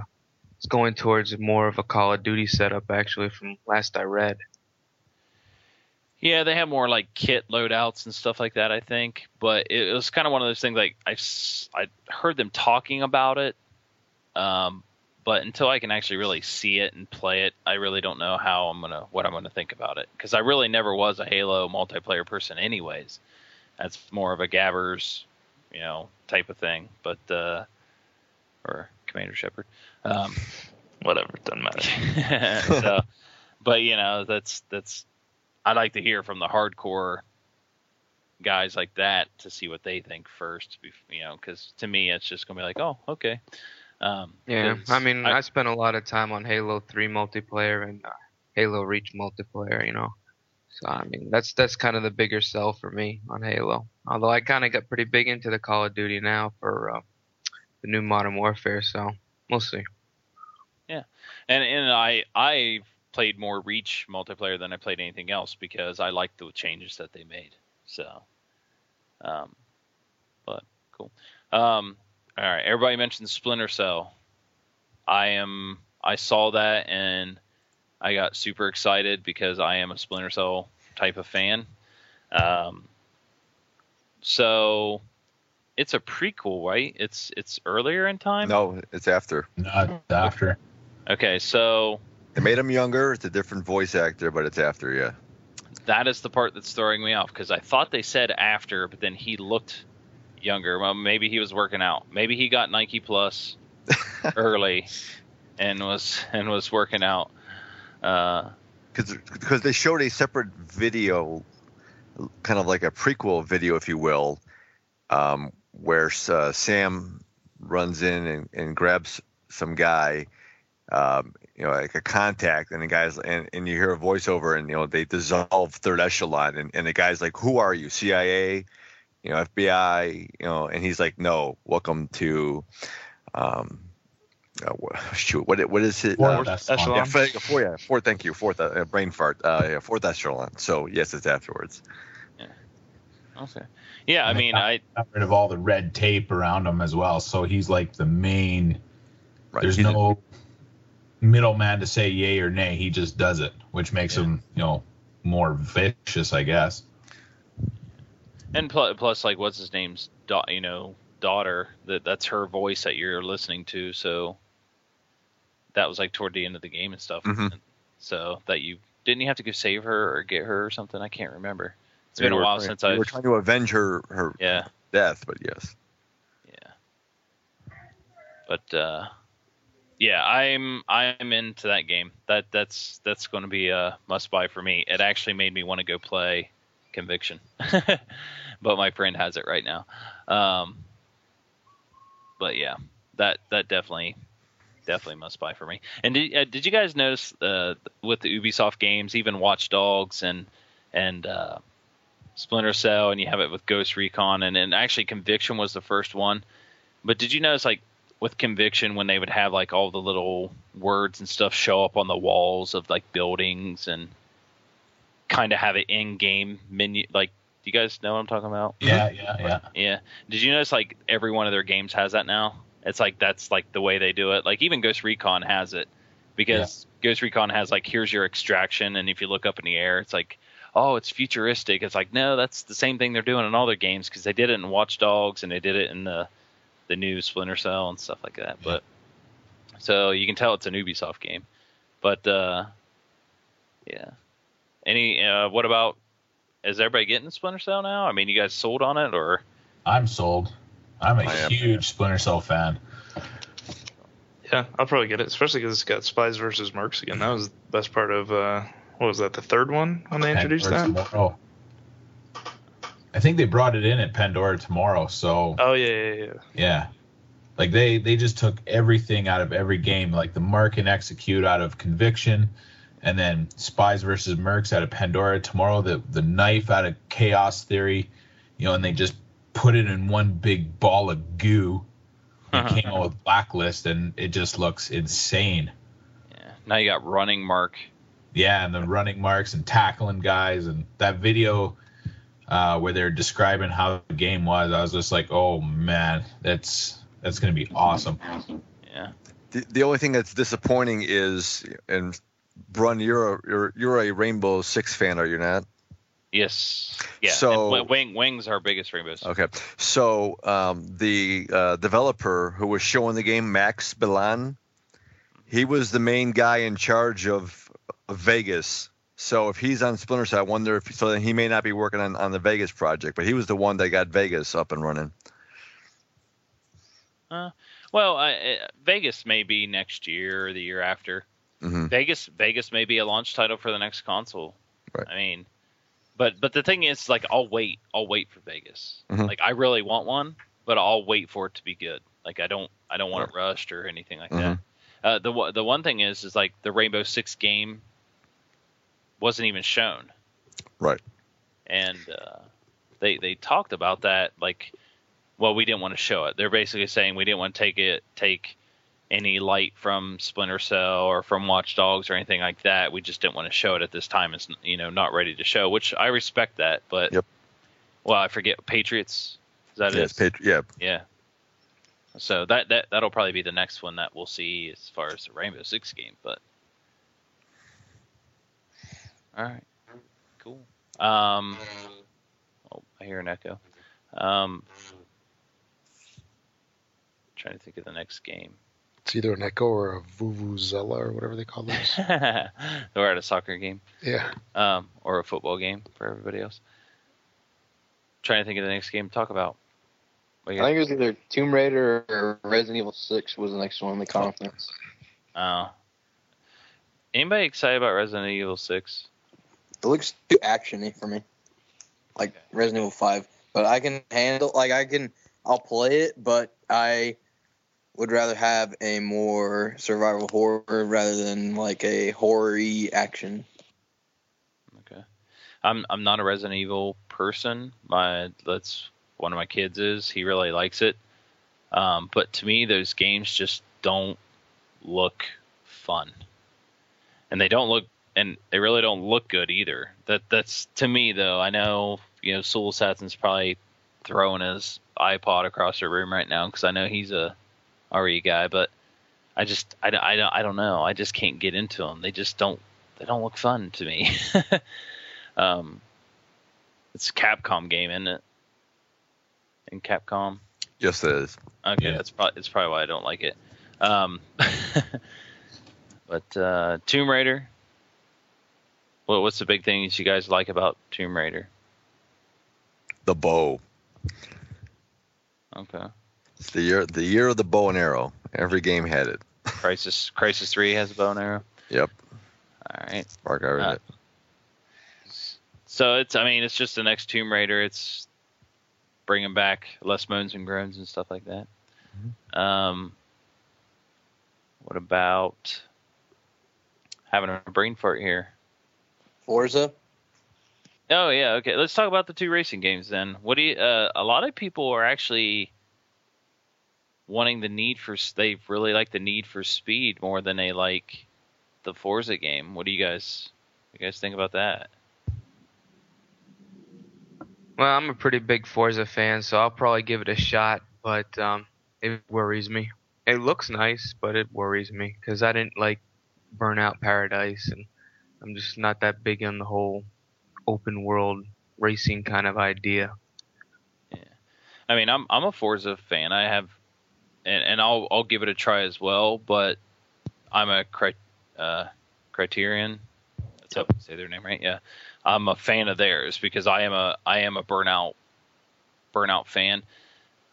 it's going towards more of a Call of Duty setup, actually, from last I read. Yeah, they have more like kit loadouts and stuff like that, I think. But it was kind of one of those things. Like I, I heard them talking about it, um, but until I can actually really see it and play it, I really don't know how I'm gonna what I'm gonna think about it. Because I really never was a Halo multiplayer person, anyways. That's more of a Gabbers, you know, type of thing. But uh, or Commander Shepard, um, whatever, doesn't matter. So, but you know, that's that's. I like to hear from the hardcore guys like that to see what they think first, you know, because to me it's just going to be like, oh, okay. Um, yeah, I mean, I, I spent a lot of time on Halo three multiplayer and uh, Halo Reach multiplayer, you know. So, I mean, that's that's kind of the bigger sell for me on Halo. Although I kind of got pretty big into the Call of Duty now for uh, the new Modern Warfare, so we'll see. Yeah, and, and I I... played more Reach multiplayer than I played anything else because I liked the changes that they made. So, um, but cool. Um, all right. Everybody mentioned Splinter Cell. I am, I saw that and I got super excited because I am a Splinter Cell type of fan. Um, so it's a prequel, right? It's, it's earlier in time. No, it's after. No, it's after. Okay. So, they made him younger. It's a different voice actor, but it's after, yeah. That is the part that's throwing me off because I thought they said after, but then he looked younger. Well, maybe he was working out. Maybe he got Nike Plus early and was and was working out. Because uh, they showed a separate video, kind of like a prequel video, if you will, um, where uh, Sam runs in and, and grabs some guy. Um, you know, like a contact, and the guy's, and, and you hear a voiceover, and you know they dissolve third echelon, and, and the guy's like, "Who are you? C I A, you know, F B I, you know?" And he's like, "No, welcome to, um, uh, shoot, what what is it? Fourth uh, echelon. Yeah, four, four, yeah, four. Thank you, fourth uh, brain fart. Uh, yeah, fourth echelon. So yes, it's afterwards. Yeah. Okay. Yeah, I mean, I got rid of all the red tape around him as well, so he's like the main. Right. There's he's no. A, middleman to say yay or nay. He just does it, which makes yeah. him, you know, more vicious, I guess. And plus, plus like, what's his name's, da- you know, daughter, that that's her voice that you're listening to, so that was, like, toward the end of the game and stuff. Mm-hmm. So that you, didn't you have to go save her or get her or something? I can't remember. It's they been a while trying, since I... were trying to avenge her, her yeah. death, but yes. Yeah. But, uh... yeah, I'm I'm into that game. That that's that's going to be a must buy for me. It actually made me want to go play Conviction, but my friend has it right now. Um, but yeah, that that definitely definitely must buy for me. And did, uh, did you guys notice uh, with the Ubisoft games, even Watch Dogs and and uh, Splinter Cell, and you have it with Ghost Recon, and, and actually Conviction was the first one. But did you notice, like, with Conviction, when they would have, like, all the little words and stuff show up on the walls of, like, buildings and kind of have an in-game menu, like, do you guys know what I'm talking about? Yeah, yeah, yeah. Yeah. Did you notice, like, every one of their games has that now? It's like, that's, like, the way they do it. Like, even Ghost Recon has it. Because yeah. Ghost Recon has, like, here's your extraction, and if you look up in the air, it's like, oh, it's futuristic. It's like, no, that's the same thing they're doing in all their games, because they did it in Watch Dogs, and they did it in the, the new Splinter Cell and stuff like that. Yeah. But so you can tell it's an Ubisoft game. But, uh, yeah. Any, uh, what about... Is everybody getting Splinter Cell now? I mean, you guys sold on it, or? I'm sold. I'm a I huge am. Splinter Cell fan. Yeah, I'll probably get it, especially because it's got Spies versus Mercs again. That was the best part of, uh, what was that, the third one when they introduced Pandora that? Tomorrow. I think they brought it in at Pandora Tomorrow, so. Oh, yeah, yeah, yeah. Yeah. Like, they, they just took everything out of every game, like the Merc and Execute out of Conviction. And then Spies versus Mercs out of Pandora Tomorrow, the, the knife out of Chaos Theory, you know, and they just put it in one big ball of goo. And came out with Blacklist, and it just looks insane. Yeah. Now you got running mark. Yeah, and the running marks and tackling guys, and that video uh, where they're describing how the game was, I was just like, oh man, that's that's gonna be awesome. Yeah. The, the only thing that's disappointing is and. Brun, you're a, you're you're a Rainbow Six fan, are you not? Yes. Yeah. So Wing, Wing's our biggest Rainbow Six. Okay. So um, the uh, developer who was showing the game, Max Bilan, he was the main guy in charge of, of Vegas. So if he's on Splinter Cell, I wonder if so then he may not be working on, on the Vegas project, but he was the one that got Vegas up and running. Uh, well, uh, Vegas may be next year or the year after. Mm-hmm. Vegas, Vegas may be a launch title for the next console. Right. I mean, but but the thing is, like, I'll wait. I'll wait for Vegas. Mm-hmm. Like, I really want one, but I'll wait for it to be good. Like, I don't, I don't want right. it rushed or anything like mm-hmm. that. Uh, the the one thing is, is like the Rainbow Six game wasn't even shown. Right. And uh, they they talked about that. Like, well, we didn't want to show it. They're basically saying we didn't want to take it take. any light from Splinter Cell or from Watch Dogs or anything like that. We just didn't want to show it at this time. It's, you know, not ready to show, which I respect that, but yep. Well, I forget Patriots. Is that yes, it? Patri- yeah. Yeah. So that, that, that'll probably be the next one that we'll see as far as the Rainbow Six game, but all right, cool. Um, oh, I hear an echo. Um, trying to think of the next game. It's either an echo or a vuvuzela or whatever they call those. Or at a soccer game. Yeah. Um, or a football game for everybody else. I'm trying to think of the next game to talk about. I think it was either Tomb Raider or Resident Evil six was the next one in the conference. Oh. Uh, anybody excited about Resident Evil six? It looks too action-y for me. Like okay. Resident Evil five. But I can handle, like I can, I'll play it, but I... would rather have a more survival horror rather than like a horror-y action. Okay. I'm I'm not a Resident Evil person. My that's one of my kids is. He really likes it. Um, but to me, those games just don't look fun. And they don't look and they really don't look good either. That that's to me though. I know, you know, Soul Assassin's probably throwing his iPod across the room right now because I know he's a R E guy, but I just I, I, I don't know. I just can't get into them. They just don't they don't look fun to me. um, it's a Capcom game, isn't it? In Capcom. Yes, it is. Okay, yeah. that's probably that's probably why I don't like it. Um, but uh, Tomb Raider. Well, what's the big thing that you guys like about Tomb Raider? The bow. Okay. It's the year, the year of the bow and arrow. Every game had it. Crisis, Crisis three has a bow and arrow. Yep. All right. Mark, I read uh, it. So it's, I mean, it's just the next Tomb Raider. It's bringing back less moans and groans and stuff like that. Mm-hmm. Um, what about having a brain fart here? Forza. Oh yeah, okay. Let's talk about the two racing games then. What do you, uh, a lot of people are actually wanting the Need for they really like the Need for Speed more than they like the Forza game. What do you guys you guys think about that? Well, I'm a pretty big Forza fan, so I'll probably give it a shot, but um, it worries me. It looks nice, but it worries me because I didn't like Burnout Paradise, and I'm just not that big on the whole open world racing kind of idea. Yeah, I mean, I'm I'm a Forza fan. I have, and, and I'll I'll give it a try as well. But I'm a cri- uh, Criterion. That's how I say their name, right? Yeah, I'm a fan of theirs because I am a I am a Burnout Burnout fan.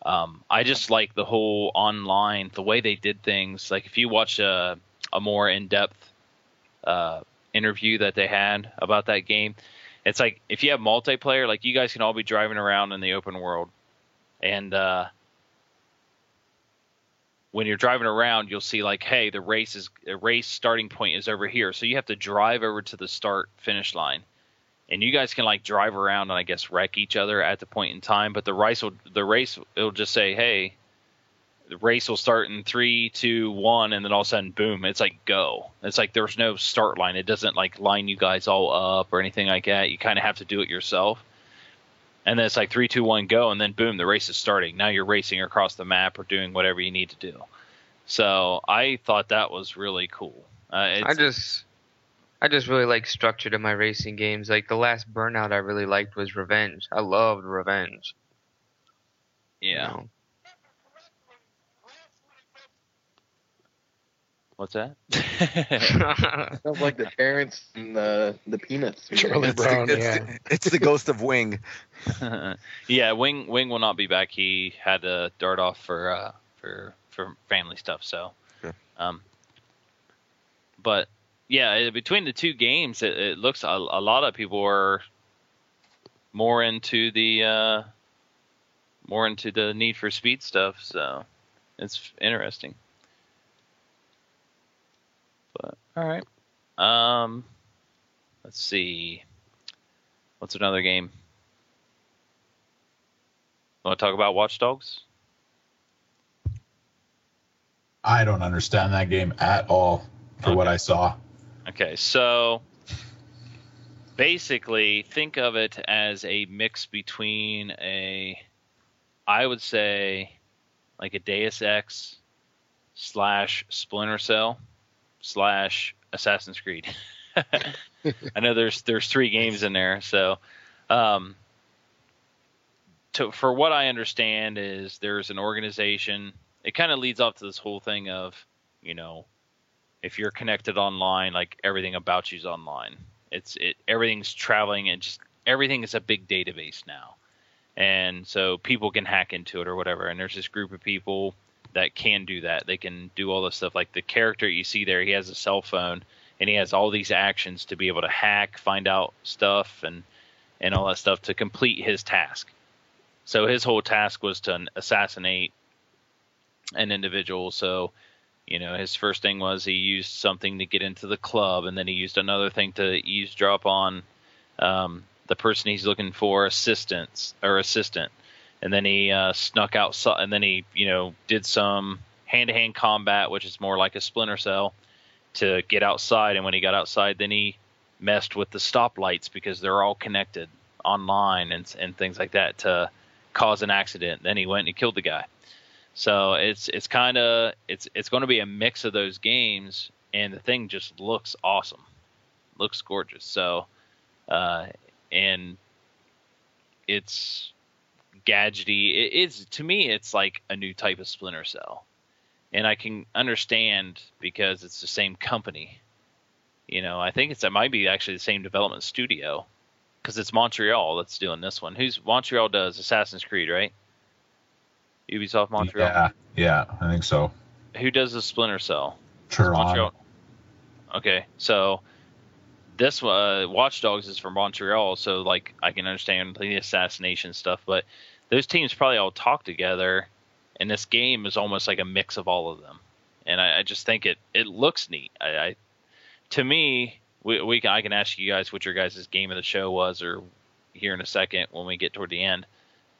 Um, I just like the whole online, the way they did things. Like if you watch a a more in depth uh, interview that they had about that game. It's like if you have multiplayer, like you guys can all be driving around in the open world, and uh, when you're driving around, you'll see like, hey, the race is the race starting point is over here, so you have to drive over to the start finish line, and you guys can like drive around and I guess wreck each other at the point in time, but the race will the race it'll just say, hey, the race will start in three, two, one, and then all of a sudden, boom! It's like go. It's like there's no start line. It doesn't like line you guys all up or anything like that. You kind of have to do it yourself. And then it's like three, two, one, go, and then boom! The race is starting. Now you're racing across the map or doing whatever you need to do. So I thought that was really cool. Uh, it's, I just, I just really like structure to my racing games. Like the last Burnout, I really liked was Revenge. I loved Revenge. Yeah. You know? What's that? Sounds like the parents and the, the Peanuts. Charlie it's Brown, the, it's, yeah. the, it's the ghost of Wing. yeah, Wing Wing will not be back. He had to dart off for uh, for for family stuff. So, okay. um, but yeah, between the two games, it, it looks a, a lot of people are more into the uh, more into the Need for Speed stuff. So, it's interesting. But, all right. Um, let's see. What's another game? Want to talk about Watch Dogs? I don't understand that game at all for okay. what I saw. Okay, so basically think of it as a mix between a, I would say, like a Deus Ex slash Splinter Cell. Slash Assassin's Creed. I know there's there's three games in there, so um, to, for what I understand is there's an organization. It kind of leads off to this whole thing of, you know, if you're connected online, like everything about you's online. It's it everything's traveling and just everything is a big database now, and so people can hack into it or whatever. And there's this group of people that can do that. They can do all this stuff. Like the character you see there, he has a cell phone and he has all these actions to be able to hack, find out stuff and, and all that stuff to complete his task. So his whole task was to assassinate an individual. So, you know, his first thing was he used something to get into the club, and then he used another thing to eavesdrop on um, the person he's looking for assistance or assistant. And then he uh, snuck outside, and then he, you know, did some hand-to-hand combat, which is more like a Splinter Cell, to get outside. And when he got outside, then he messed with the stoplights because they're all connected online and and things like that to cause an accident. Then he went and killed the guy. So it's it's kind of it's it's going to be a mix of those games, and the thing just looks awesome, looks gorgeous. So, uh, and it's. Gadgety, it is to me. It's like a new type of Splinter Cell, and I can understand because it's the same company. You know, I think it's it might be actually the same development studio because it's Montreal that's doing this one. Who's Montreal does Assassin's Creed, right? Ubisoft Montreal. Yeah, yeah, I think so. Who does the Splinter Cell? Montreal. Okay, so this uh, Watch Dogs is from Montreal, so like I can understand the assassination stuff, but those teams probably all talk together, and this game is almost like a mix of all of them. And I, I just think it, it looks neat. I, I to me, we, we can, I can ask you guys what your guys' game of the show was, or here in a second when we get toward the end.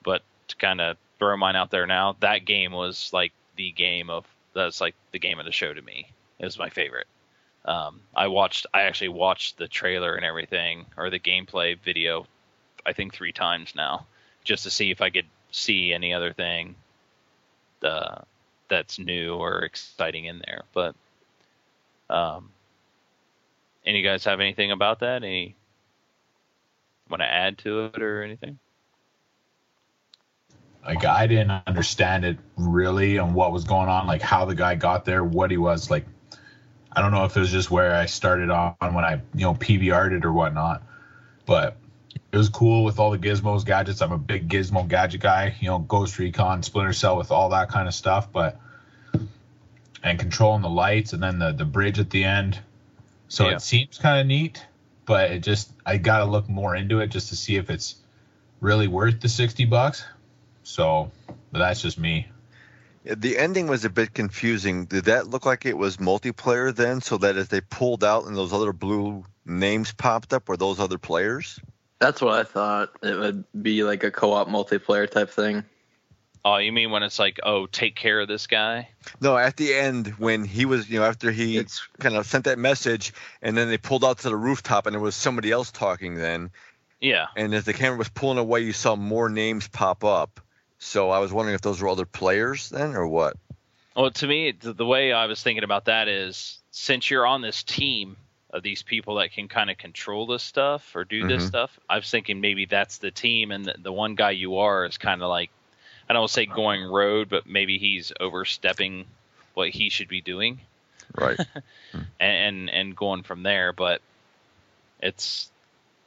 But to kind of throw mine out there now, that game was like the game of that's like the game of the show to me. It was my favorite. Um, I watched, I actually watched the trailer and everything, or the gameplay video, I think three times now, just to see if I could see any other thing uh, that's new or exciting in there. But, um, and you guys have anything about that? Any want to add to it or anything? Like, I didn't understand it really on what was going on, like how the guy got there, what he was like. I don't know if it was just where I started on when I, you know, P V R'd it or whatnot, but it was cool with all the gizmos, gadgets. I'm a big gizmo gadget guy, you know, Ghost Recon, Splinter Cell with all that kind of stuff, but, and controlling the lights and then the, the bridge at the end. So yeah. It seems kind of neat, but it just, I got to look more into it just to see if it's really worth the sixty bucks. So, but that's just me. The ending was a bit confusing. Did that look like it was multiplayer then, so that as they pulled out and those other blue names popped up, were those other players? That's what I thought. It would be like a co-op multiplayer type thing. Oh, you mean when it's like, oh, take care of this guy? No, at the end when he was, you know, after he it's, kind of sent that message and then they pulled out to the rooftop and it was somebody else talking then. Yeah. And as the camera was pulling away, you saw more names pop up. So I was wondering if those were other players then or what? Well, to me, the way I was thinking about that is since you're on this team of these people that can kind of control this stuff or do mm-hmm. this stuff, I was thinking maybe that's the team and the, the one guy you are is kind of like, I don't want to say going rogue, but maybe he's overstepping what he should be doing. Right. and, and and going from there. But it's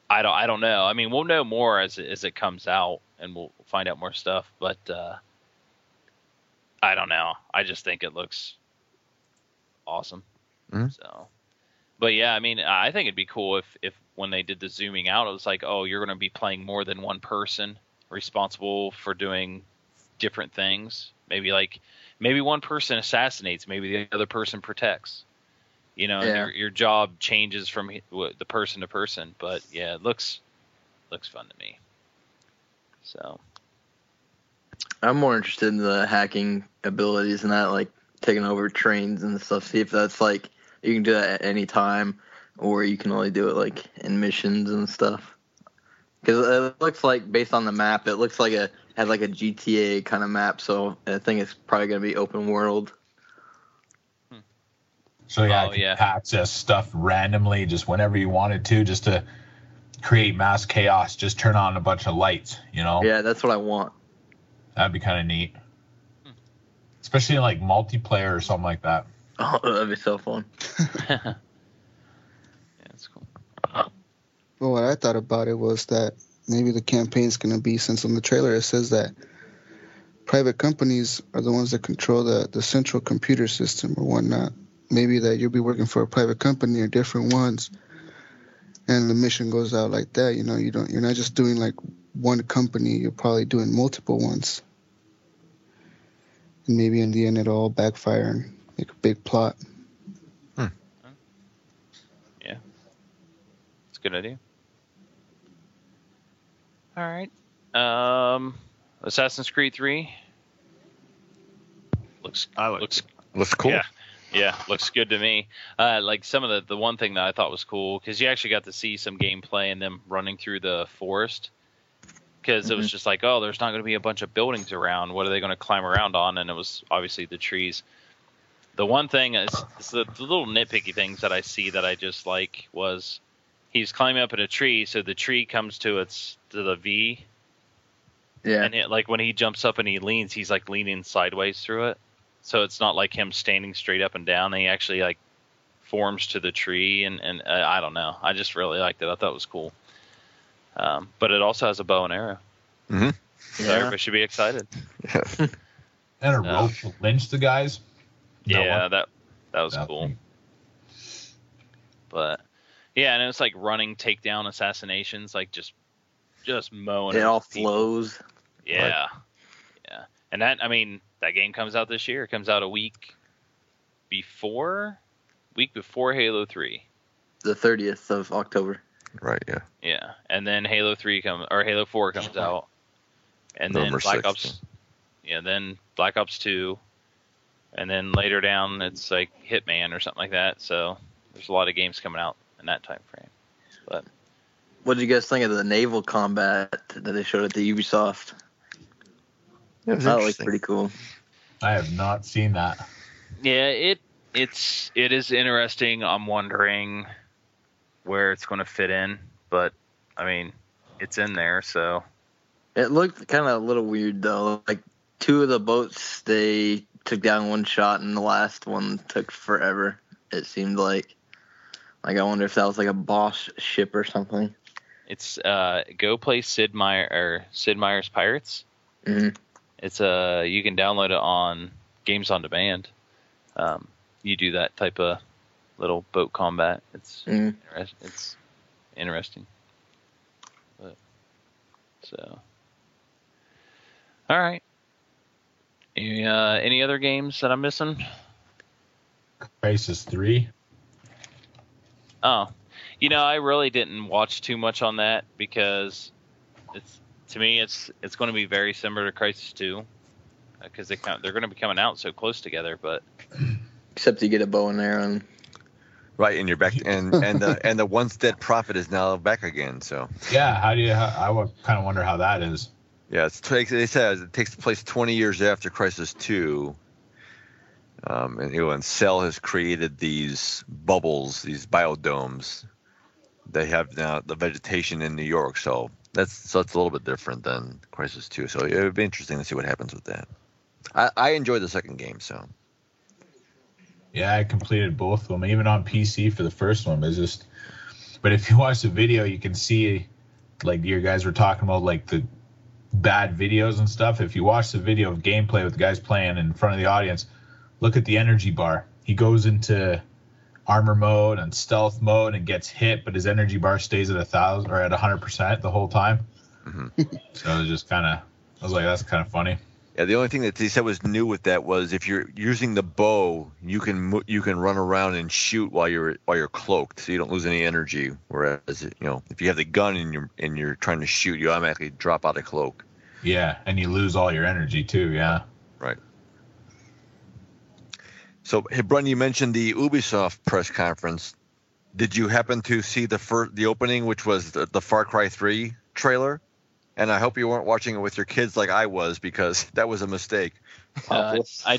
I don't I don't know. I mean, we'll know more as it, as it comes out. And we'll find out more stuff, but uh, I don't know. I just think it looks awesome. Mm-hmm. So, but yeah, I mean, I think it'd be cool if, if when they did the zooming out, it was like, oh, you're going to be playing more than one person, responsible for doing different things. Maybe like maybe one person assassinates, maybe the other person protects. You know, yeah. your, your job changes from the person to person. But yeah, it looks looks fun to me. So, I'm more interested in the hacking abilities and that, like taking over trains and stuff. See if that's like you can do that at any time, or you can only do it like in missions and stuff. Because it looks like based on the map, it looks like a has like a G T A kind of map. So I think it's probably gonna be open world. Hmm. So yeah, oh, you yeah. access stuff randomly just whenever you wanted to, just to. Create mass chaos, just turn on a bunch of lights, you know? Yeah, that's what I want. That'd be kind of neat. Hmm. Especially in, like, multiplayer or something like that. Oh, that'd be so fun. Yeah, that's cool. Well, what I thought about it was that maybe the campaign's going to be, since on the trailer it says that private companies are the ones that control the, the central computer system or whatnot. Maybe that you'll be working for a private company or different ones. And the mission goes out like that, you know. You don't. You're not just doing like one company. You're probably doing multiple ones. And maybe in the end, it'll all backfire and make a big plot. Hmm. Yeah, it's a good idea. All right. Um, Assassin's Creed three looks. I like looks it. Looks cool. Yeah. Yeah, looks good to me. Uh, like some of the, the one thing that I thought was cool, because you actually got to see some gameplay and them running through the forest. Because mm-hmm. it was just like, oh, there's not going to be a bunch of buildings around. What are they going to climb around on? And it was obviously the trees. The one thing is, is the, the little nitpicky things that I see that I just like was he's climbing up in a tree, so the tree comes to its to the V. Yeah. And it, like when he jumps up and he leans, he's like leaning sideways through it. So it's not like him standing straight up and down. He actually like forms to the tree, and and uh, I don't know. I just really liked it. I thought it was cool. Um, but it also has a bow and arrow. Mm-hmm. So yeah. Everybody should be excited. Yeah. And a rope to lynch the guys. Yeah, that that was that cool. Thing. But yeah, and it was like running takedown assassinations, like just just mowing. It all flows. Yeah, like, yeah, and that I mean. That game comes out this year. It comes out a week before, week before Halo three. The thirtieth of October. right? Yeah. Yeah, and then Halo three comes or Halo four comes out, and November then Black sixth, Ops. Yeah. yeah, then Black Ops two, and then later down it's like Hitman or something like that. So there's a lot of games coming out in that time frame. But what did you guys think of the naval combat that they showed at the Ubisoft? It was that looked pretty cool. I have not seen that. Yeah, it it's it is interesting. I'm wondering where it's going to fit in, but I mean, it's in there, so it looked kind of a little weird though. Like two of the boats they took down one shot, and the last one took forever. It seemed like. Like I wonder if that was like a boss ship or something. It's uh, go play Sid Meier or Sid Meier's Pirates. Mm-hmm. It's uh you can download it on Games on Demand. Um, you do that type of little boat combat. It's mm. inter- it's interesting. But, so, all right. Any uh, any other games that I'm missing? Crisis three. Oh, you know, I really didn't watch too much on that because it's to me it's it's going to be very similar to Crisis two because they come, they're going to be coming out so close together. But except you get a bow and arrow, and... right? And you're back, and and the and the once dead prophet is now back again. So yeah, how do you? How, I would kind of wonder how that is. Yeah, it's they said it takes place twenty years after Crisis two. Um, and, you know, and Cell has created these bubbles, these biodomes. They have now the vegetation in New York, so that's so it's a little bit different than Crisis two. So it would be interesting to see what happens with that. I, I enjoyed the second game, so yeah, I completed both of them, even on P C for the first one. It's just, but if you watch the video, you can see like your guys were talking about like the bad videos and stuff. If you watch the video of gameplay with the guys playing in front of the audience. Look at the energy bar. He goes into armor mode and stealth mode and gets hit, but his energy bar stays at a thousand or at a hundred percent the whole time. Mm-hmm. So it was just kind of, I was like, that's kind of funny. Yeah, the only thing that they said was new with that was if you're using the bow, you can you can run around and shoot while you're while you're cloaked, so you don't lose any energy. Whereas you know if you have the gun and you're and you're trying to shoot, you automatically drop out of cloak. Yeah, and you lose all your energy too. Yeah. Right. So, hey, Brun, you mentioned the Ubisoft press conference. Did you happen to see the first, the opening, which was the, the Far Cry three trailer? And I hope you weren't watching it with your kids like I was, because that was a mistake. Uh, I,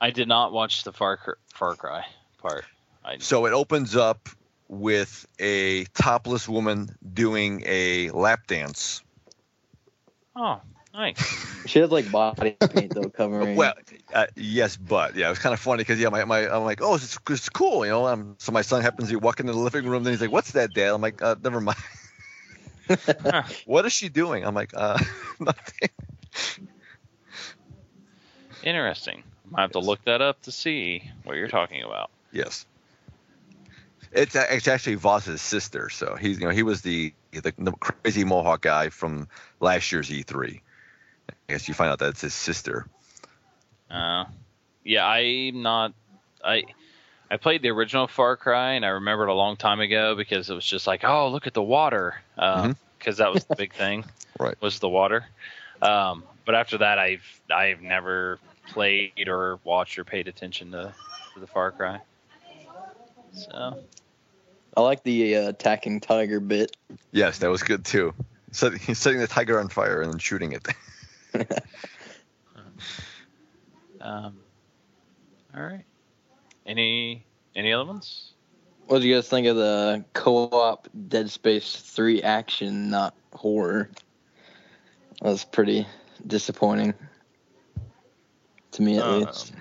I did not watch the Far, Far Cry part. I so it opens up with a topless woman doing a lap dance. Oh. Nice. She had like body paint though covering. Well, uh, yes, but yeah, it was kind of funny because yeah, my, my I'm like, oh, it's it's cool, you know. I'm, so my son happens to walk into the living room, and he's like, "What's that, Dad?" I'm like, uh, "Never mind." What is she doing? I'm like, uh, nothing. Interesting. I might have yes. to look that up to see what you're talking about. Yes. It's, it's actually Voss's sister, so he's you know he was the, the the crazy Mohawk guy from last year's E three. I guess you find out that it's his sister. Uh, yeah, I'm not. I I played the original Far Cry, and I remembered a long time ago because it was just like, oh, look at the water, because um, mm-hmm. that was the big thing, right? Was the water. Um, but after that, I've I've never played or watched or paid attention to, to the Far Cry. So, I like the uh, attacking tiger bit. Yes, that was good too. So he's setting the tiger on fire and then shooting it. um, all right. Any any other ones? What do you guys think of the co-op Dead Space three action, not horror? That was pretty disappointing to me, at um, least.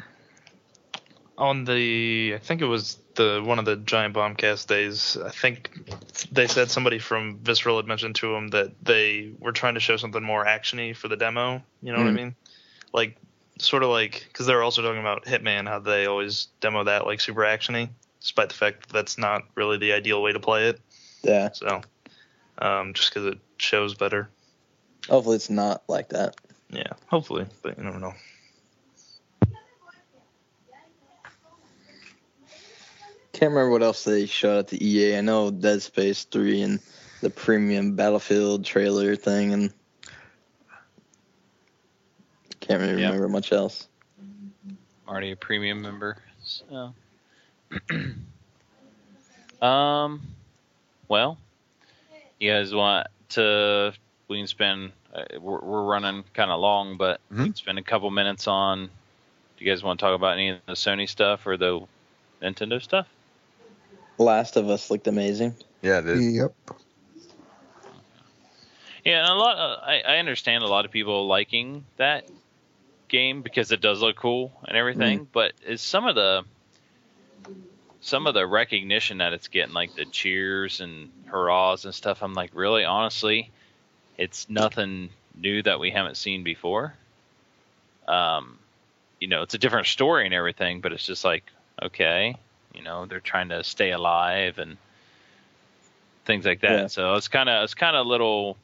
On the, I think it was the one of the Giant Bombcast days, I think they said somebody from Visceral had mentioned to them that they were trying to show something more action-y for the demo. You know mm-hmm. what I mean? Like, sort of like, because they were also talking about Hitman, how they always demo that, like, super action-y, despite the fact that that's not really the ideal way to play it. Yeah. So, um, just because it shows better. Hopefully it's not like that. Yeah, hopefully, but you never know. Can't remember what else they showed at the E A. I know Dead Space three and the premium Battlefield trailer thing, and can't really yep. remember much else. Already a premium member. So. um, well, you guys want to? We can spend. Uh, we're, we're running kind of long, but mm-hmm. we can spend a couple minutes on. Do you guys want to talk about any of the Sony stuff or the Nintendo stuff? Last of Us looked amazing. Yeah, it is. Yep. Yeah, and a lot. Of, I, I understand a lot of people liking that game because it does look cool and everything, mm-hmm. but is some of the some of the recognition that it's getting, like the cheers and hurrahs and stuff, I'm like, really, honestly, it's nothing new that we haven't seen before. Um, you know, it's a different story and everything, but it's just like, okay, you know, they're trying to stay alive and things like that. Yeah. So it's kind of it's kind of little.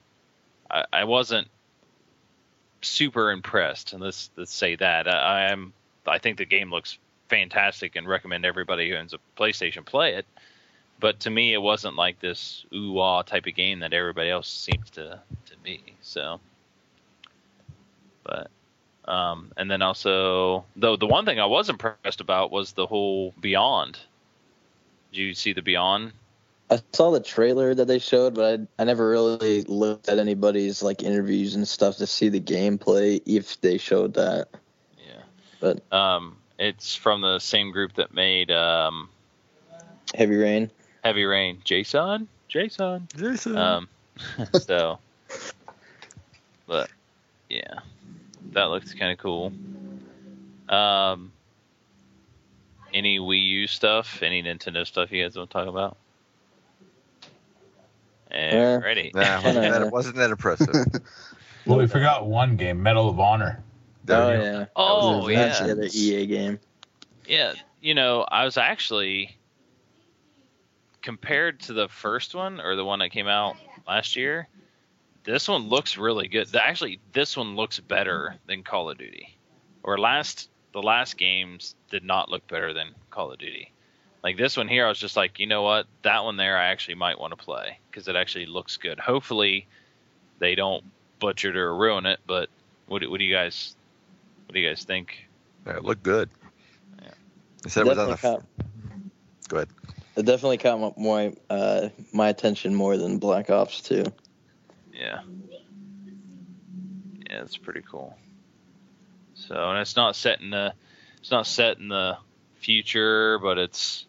I wasn't super impressed, and let's let's say that. I, I'm. I think the game looks fantastic, and recommend everybody who owns a PlayStation play it. But to me, it wasn't like this ooh ah type of game that everybody else seems to to be. So, but um, and then also though the one thing I was impressed about was the whole Beyond. Did you see the Beyond? I saw the trailer that they showed, but I, I never really looked at anybody's like interviews and stuff to see the gameplay if they showed that. Yeah, but um, it's from the same group that made um, Heavy Rain. Heavy Rain, Jason, Jason, Jason. Um, so, but yeah, that looks kind of cool. Um, any Wii U stuff, any Nintendo stuff you guys want to talk about? Yeah. Ready. Nah, wasn't, that, wasn't that impressive? Well, we forgot one game, Medal of Honor. Oh, yeah. That oh, was, yeah. That's the other E A game. Yeah, you know, I was actually, compared to the first one, or the one that came out last year, this one looks really good. Actually, this one looks better than Call of Duty. Or last, the last games did not look better than Call of Duty. Like this one here, I was just like, you know what? That one there, I actually might want to play because it actually looks good. Hopefully, they don't butcher it or ruin it. But what, what do you guys, what do you guys think? Yeah, it looked good. Yeah. It said it was on the. Caught, Go ahead. It definitely caught my uh, my attention more than Black Ops two. Yeah. Yeah, it's pretty cool. So, and it's not set in the, it's not set in the future, but it's.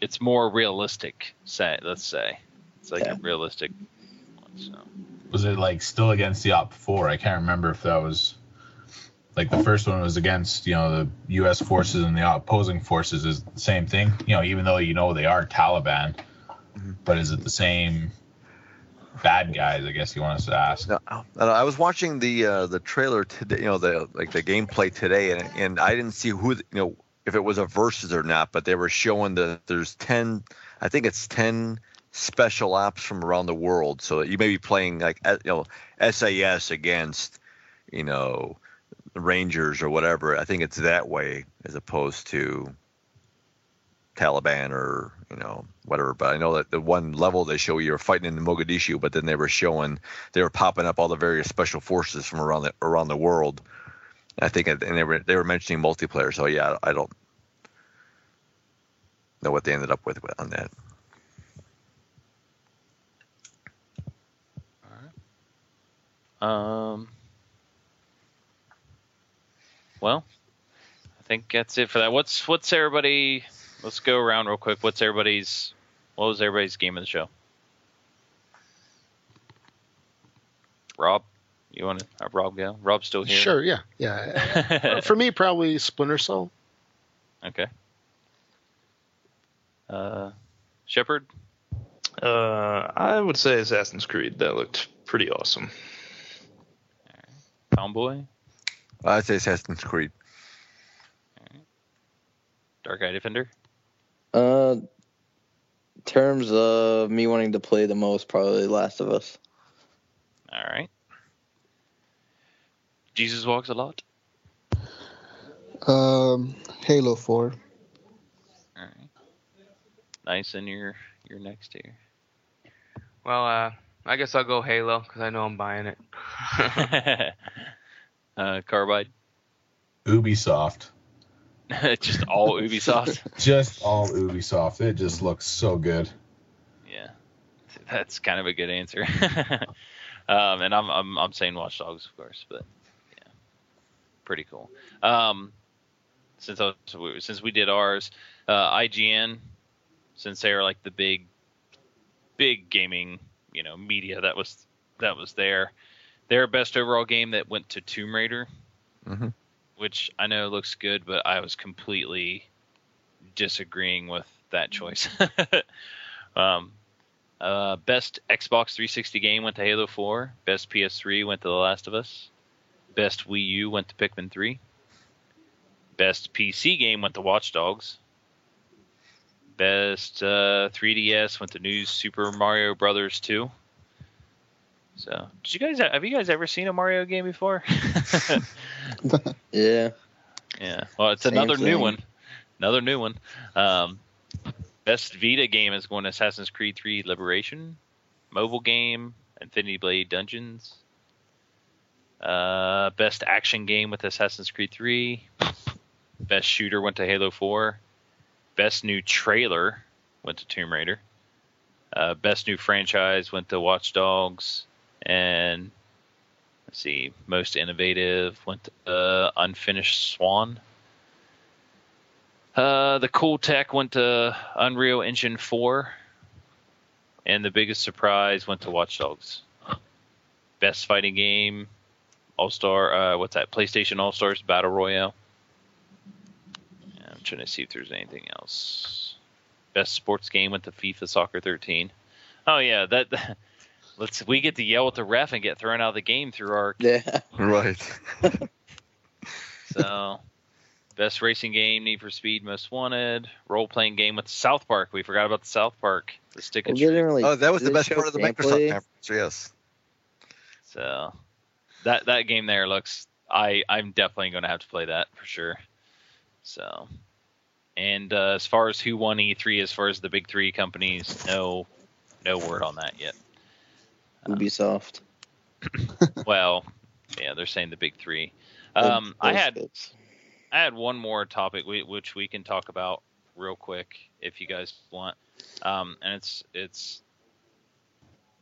It's more realistic, say, let's say. It's like yeah. a realistic one. So. Was it like still against the Op four? I can't remember if that was... Like the first one was against, you know, the U S forces and the opposing forces is the same thing. You know, even though you know they are Taliban. Mm-hmm. But is it the same bad guys, I guess you want us to ask? No, I was watching the uh, the trailer today, you know, the like the gameplay today, and and I didn't see who, you know, if it was a versus or not, but they were showing that there's ten, I think it's ten special ops from around the world. So you may be playing like, you know, S A S against, you know, Rangers or whatever. I think it's that way as opposed to Taliban or, you know, whatever. But I know that the one level they show you're fighting in Mogadishu, but then they were showing, they were popping up all the various special forces from around the, around the world. I think, and they were they were mentioning multiplayer, so yeah, I don't know what they ended up with on that. All right. Um. Well, I think that's it for that. What's what's everybody? Let's go around real quick. What's everybody's? What was everybody's game of the show? Rob. You want to have Rob go? Rob's still here? Sure, yeah. yeah. For me, probably Splinter Cell. Okay. Uh, Shepard? Uh, I would say Assassin's Creed. That looked pretty awesome. All right. Tomboy? Well, I'd say Assassin's Creed. All right. Dark Eye Defender? Uh, terms of me wanting to play the most, probably Last of Us. All right. Jesus Walks a Lot? Um, Halo four. All right. Nice, and you're, you're next here. Well, uh, I guess I'll go Halo because I know I'm buying it. uh, Carbide? Ubisoft. Just all Ubisoft? Just all Ubisoft. It just looks so good. Yeah. That's kind of a good answer. um, and I'm, I'm I'm saying Watch Dogs, of course, but yeah. Pretty cool. Um, since I was, since we did ours, uh, I G N, since they are like the big big gaming, you know, media that was that was there. Their best overall game that went to Tomb Raider. Mm-hmm. Which I know looks good, but I was completely disagreeing with that choice. um, uh, best Xbox three sixty game went to Halo four. Best P S three went to The Last of Us. Best Wii U went to Pikmin three. Best P C game went to Watch Dogs. Best uh, three D S went to New Super Mario Brothers two. So, did you guys have you guys ever seen a Mario game before? yeah, yeah. Well, it's Same another thing. new one, another new one. Um, best Vita game is going to Assassin's Creed three Liberation, mobile game Infinity Blade Dungeons. Uh, best action game with Assassin's Creed three. Best shooter went to Halo four. Best new trailer went to Tomb Raider. Uh, best new franchise went to Watch Dogs. And let's see, most innovative went to uh, Unfinished Swan. Uh, the cool tech went to Unreal Engine four, and the biggest surprise went to Watch Dogs. Best fighting game, All Star. Uh, what's that? PlayStation All Stars Battle Royale. Yeah, I'm trying to see if there's anything else. Best sports game went to FIFA Soccer thirteen. Oh yeah, that. that Let's we get to yell at the ref and get thrown out of the game through our yeah right. So, best racing game, Need for Speed Most Wanted. Role playing game with South Park. We forgot about the South Park. The stick and really, oh, that was the best part of the gameplay? Microsoft conference. Yes. So, that that game there looks. I I'm definitely going to have to play that for sure. So, and uh, as far as who won E three, as far as the big three companies, no no word on that yet. Ubisoft. Well, yeah, they're saying the big three. Um, I had bits. I had one more topic we, which we can talk about real quick if you guys want, um, and it's it's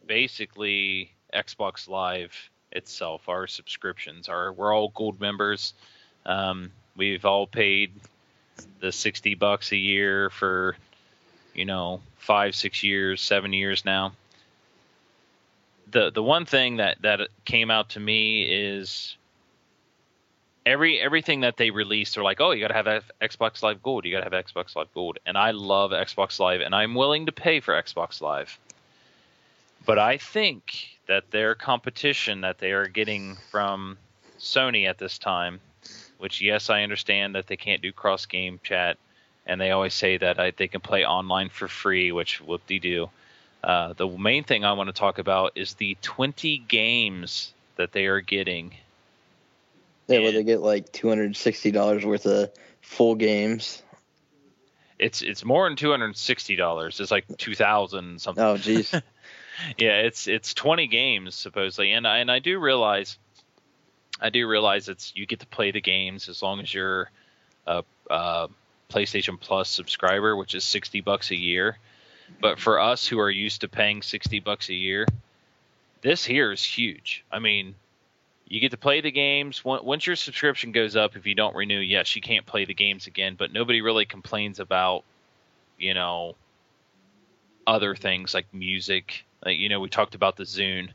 basically Xbox Live itself. Our subscriptions are we're all gold members. Um, we've all paid the sixty bucks a year for you know five, six years, seven years now. The the one thing that, that came out to me is every everything that they release, they're like, oh, you got to have Xbox Live Gold. You got to have Xbox Live Gold. And I love Xbox Live, and I'm willing to pay for Xbox Live. But I think that their competition that they are getting from Sony at this time, which, yes, I understand that they can't do cross-game chat, and they always say that I, they can play online for free, which whoop-de-doo. Uh, the main thing I want to talk about is the twenty games that they are getting. Yeah, where they get like two hundred sixty dollars worth of full games. It's it's more than two hundred sixty dollars. It's like two thousand dollars something. Oh, jeez. Yeah, it's it's twenty games supposedly, and I, and I do realize, I do realize it's you get to play the games as long as you're a, a PlayStation Plus subscriber, which is sixty bucks a year. But for us who are used to paying sixty bucks a year, this here is huge. I mean, you get to play the games. Once your subscription goes up, if you don't renew, yes, you can't play the games again. But nobody really complains about, you know, other things like music. Like, you know, we talked about the Zune.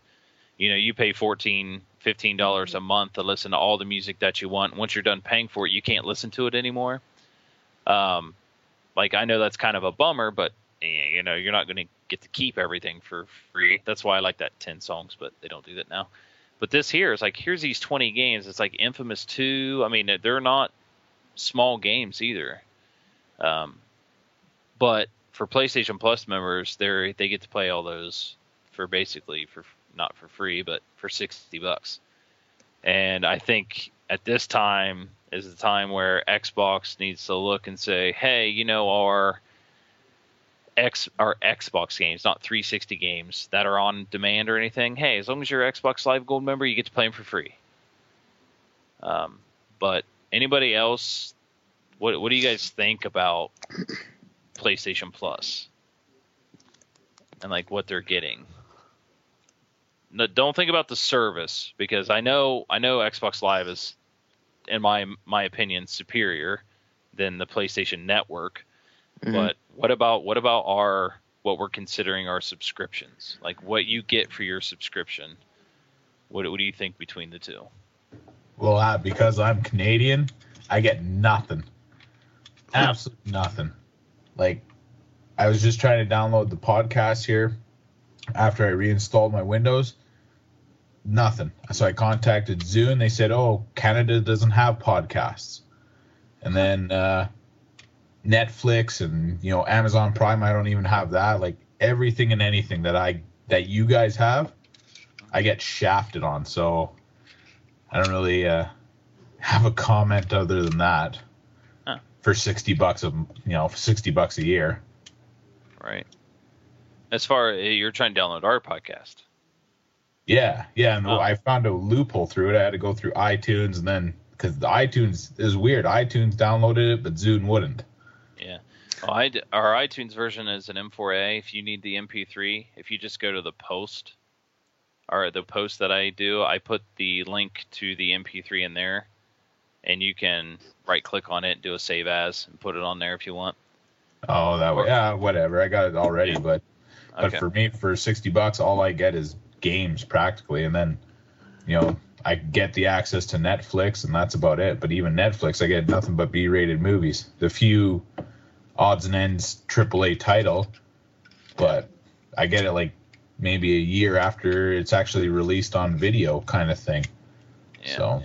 You know, you pay fourteen dollars, fifteen dollars a month to listen to all the music that you want. Once you're done paying for it, you can't listen to it anymore. Um, like, I know that's kind of a bummer, but... you know, you're not going to get to keep everything for free. That's why I like that ten songs, but they don't do that now. But this here is like, here's these twenty games. It's like Infamous two. I mean, they're not small games either. Um, but for PlayStation Plus members, they they get to play all those for basically for not for free, but for sixty bucks. And I think at this time is the time where Xbox needs to look and say, hey, you know, our X are Xbox games, not three sixty games that are on demand or anything. Hey, as long as you're an Xbox Live Gold member, you get to play them for free. Um, but anybody else, what what do you guys think about PlayStation Plus and like what they're getting? No, don't think about the service, because I know I know Xbox Live is, in my my opinion, superior than the PlayStation Network. Mm-hmm. But what about what about our what we're considering our subscriptions? Like what you get for your subscription. What, what do you think between the two? Well, I, because I'm Canadian, I get nothing. Absolutely nothing. Like, I was just trying to download the podcast here after I reinstalled my Windows. Nothing. So I contacted Zune. They said, oh, Canada doesn't have podcasts. And then uh, Netflix and, you know, Amazon Prime, I don't even have that. Like, everything and anything that I that you guys have, I get shafted on. So I don't really uh, have a comment other than that. Huh. For sixty bucks a, you know, sixty bucks a year. Right. As far as you're trying to download our podcast. Yeah, yeah, and oh. I found a loophole through it. I had to go through iTunes, and then because the iTunes is weird. iTunes downloaded it, but Zune wouldn't. Yeah, well, I, our iTunes version is an M four A. If you need the M P three, if you just go to the post, or the post that I do, I put the link to the M P three in there, and you can right-click on it, do a save as, and put it on there if you want. Oh, that way. Yeah, whatever. I got it already, yeah. but but okay. for me, for sixty bucks, all I get is games practically, and then, you know, I get the access to Netflix, and that's about it. But even Netflix, I get nothing but B-rated movies, the few odds and ends triple A title, but I get it like maybe a year after it's actually released on video, kind of thing. Yeah. So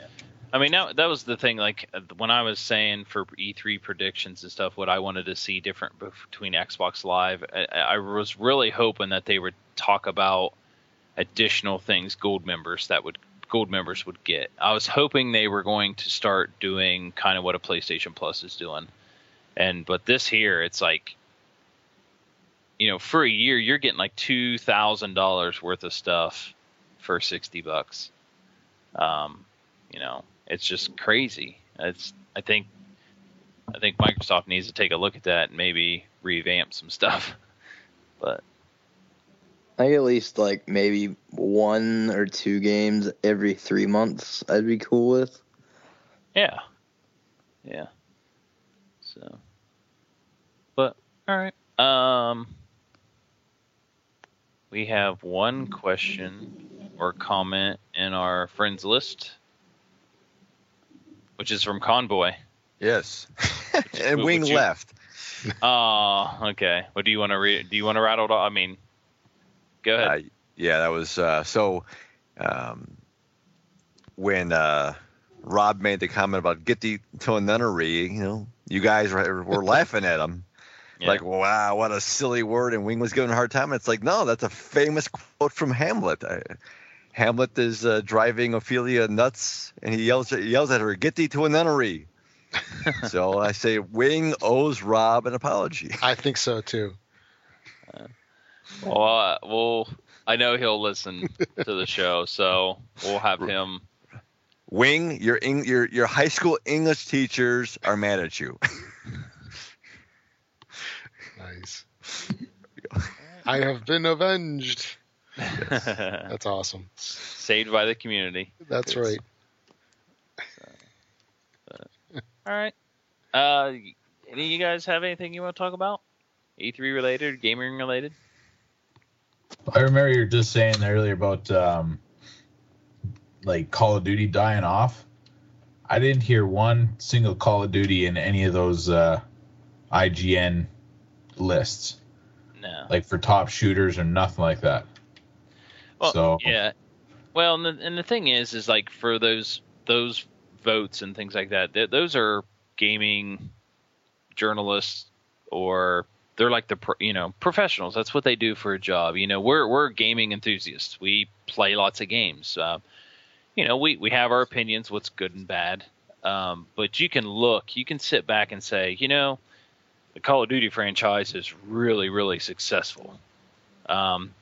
I mean, now that was the thing, like when I was saying for E three predictions and stuff, what I wanted to see different between Xbox Live, I, I was really hoping that they would talk about additional things gold members that would gold members would get. I was hoping they were going to start doing kind of what a PlayStation Plus is doing, and but this here, it's like, you know, for a year you're getting like two thousand dollars worth of stuff for sixty bucks. Um, you know, it's just crazy. It's I think I think Microsoft needs to take a look at that and maybe revamp some stuff, but. I think at least like maybe one or two games every three months I'd be cool with. Yeah. Yeah. So. But, all right. Um, we have one question or comment in our friends list, which is from Convoy. Yes. And who, wing you... left. Oh, okay. What do you want to read? Do you want to rattle it off? I mean... Go ahead. Uh, yeah, that was uh, so. Um, when uh, Rob made the comment about get the to a nunnery, you know, you guys were, were laughing at him, yeah. Like, wow, what a silly word. And Wing was giving a hard time. And it's like, no, that's a famous quote from Hamlet. I, Hamlet is uh, driving Ophelia nuts, and he yells, he yells at her, "Get thee to a nunnery." So I say, Wing owes Rob an apology. I think so too. Uh, Well, uh, well, I know he'll listen to the show, so we'll have him. Wing, your Eng- your your high school English teachers are mad at you. Nice. I have been avenged. Yes. That's awesome. Saved by the community. That's right. So, but, all right. Uh, any of you guys have anything you want to talk about? E three related, gaming related? I remember you were just saying earlier about um, like Call of Duty dying off. I didn't hear one single Call of Duty in any of those uh, I G N lists. No. Like for top shooters or nothing like that. Well, so. Yeah. Well, and the, and the thing is, is like for those those votes and things like that, th- those are gaming journalists or. They're like the, you know, professionals. That's what they do for a job. You know, we're we're gaming enthusiasts. We play lots of games. Uh, you know, we, we have our opinions, what's good and bad. Um, but you can look, you can sit back and say, you know, the Call of Duty franchise is really, really successful. Um,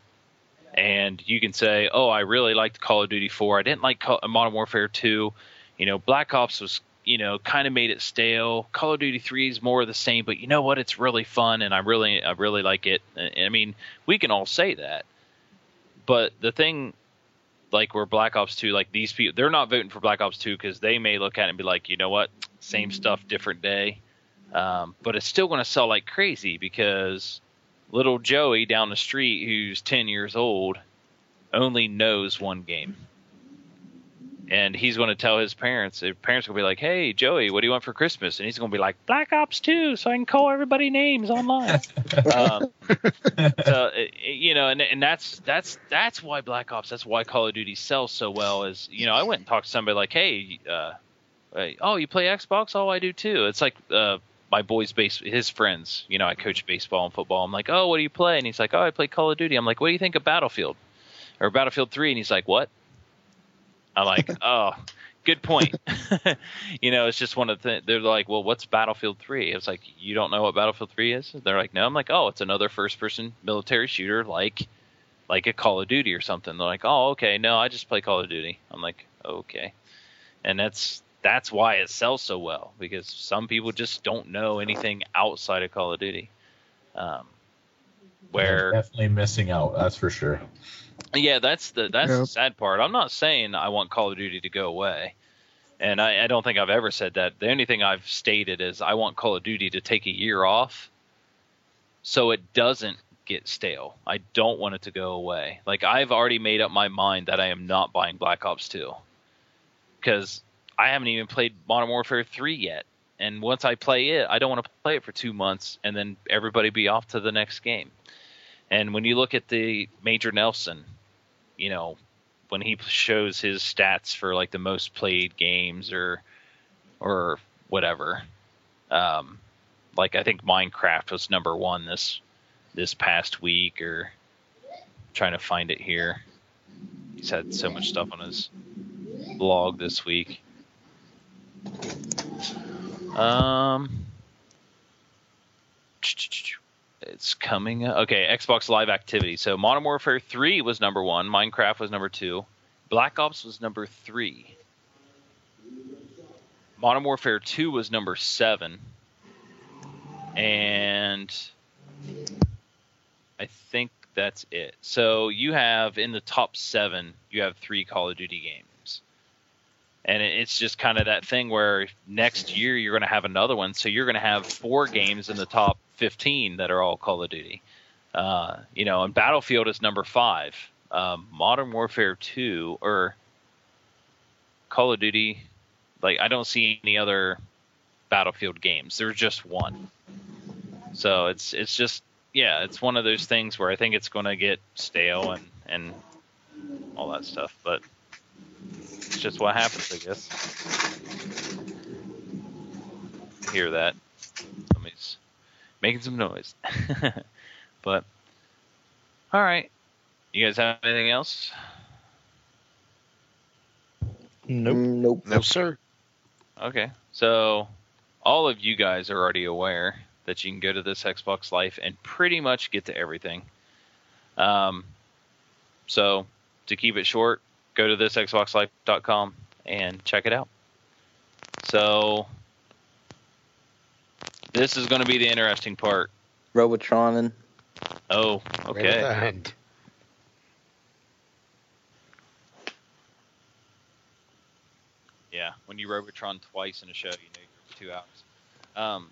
and you can say, oh, I really liked Call of Duty four. I didn't like Modern Warfare two. You know, Black Ops was, you know, kind of made it stale. Call of Duty three is more of the same, but you know what? It's really fun, and I really, I really like it. I mean, we can all say that. But the thing, like, where Black Ops two, like, these people, they're not voting for Black Ops two because they may look at it and be like, you know what, same stuff, different day. Um, but it's still going to sell like crazy because little Joey down the street who's ten years old only knows one game. And he's going to tell his parents. His parents will be like, hey, Joey, what do you want for Christmas? And he's going to be like, Black Ops two, so I can call everybody names online. um, so, you know, and and that's that's that's why Black Ops, that's why Call of Duty sells so well is, you know, I went and talked to somebody like, hey, uh, oh, you play Xbox? Oh, I do too. It's like uh, my boy's base, his friends. You know, I coach baseball and football. I'm like, oh, what do you play? And he's like, oh, I play Call of Duty. I'm like, what do you think of Battlefield? Or Battlefield three? And he's like, what? I'm like, oh, good point. You know, it's just one of the things. They're like, well, what's Battlefield three? It's like, you don't know what Battlefield three is? They're like, no. I'm like, oh, it's another first-person military shooter like like a Call of Duty or something. They're like, oh, okay, no, I just play Call of Duty. I'm like, okay. And that's that's why it sells so well, because some people just don't know anything outside of Call of Duty. Um, where You're definitely missing out, that's for sure. Yeah, that's the that's yep. the sad part. I'm not saying I want Call of Duty to go away, and I, I don't think I've ever said that. The only thing I've stated is I want Call of Duty to take a year off so it doesn't get stale. I don't want it to go away. Like, I've already made up my mind that I am not buying Black Ops two because I haven't even played Modern Warfare three yet, and once I play it, I don't want to play it for two months and then everybody be off to the next game. And when you look at the Major Nelson, you know, when he shows his stats for like the most played games or or whatever, um, like I think Minecraft was number one this this past week, or I'm trying to find it here. He's had so much stuff on his blog this week. Um. It's coming up. Okay, Xbox Live activity. So Modern Warfare three was number one. Minecraft was number two. Black Ops was number three. Modern Warfare two was number seven. And I think that's it. So you have in the top seven, you have three Call of Duty games. And it's just kind of that thing where next year you're going to have another one. So you're going to have four games in the top fifteen that are all Call of Duty. Uh, you know, and Battlefield is number five. Um, Modern Warfare two or Call of Duty, like, I don't see any other Battlefield games. There's just one. So it's it's just, yeah, it's one of those things where I think it's going to get stale and, and all that stuff. But it's just what happens, I guess. Hear that. Let me see. Making some noise. But, all right. You guys have anything else? Nope. Nope. No, sir. Okay. So, all of you guys are already aware that you can go to this Xbox Live and pretty much get to everything. Um, so, to keep it short, go to this Xbox Live dot com and check it out. So, this is going to be the interesting part. Robotronin. Oh, okay. Yeah, when you Robotron twice in a show, you know you're two hours. Um,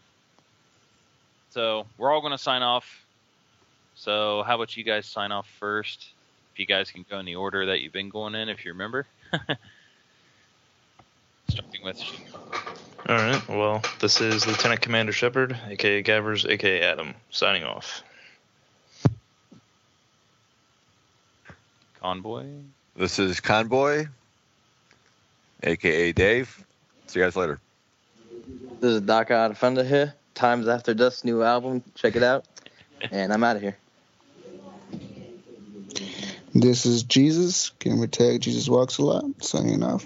so we're all going to sign off. So how about you guys sign off first? If you guys can go in the order that you've been going in, if you remember. Starting with Shingo. All right, well, this is Lieutenant Commander Shepard, a k a. Gavers, a k a. Adam, signing off. Convoy? This is Convoy, a k a. Dave. See you guys later. This is Doc Odd Funda here. Times After Dusk, new album. Check it out. And I'm out of here. This is Jesus. Can we tag Jesus Walks a Lot? Signing off.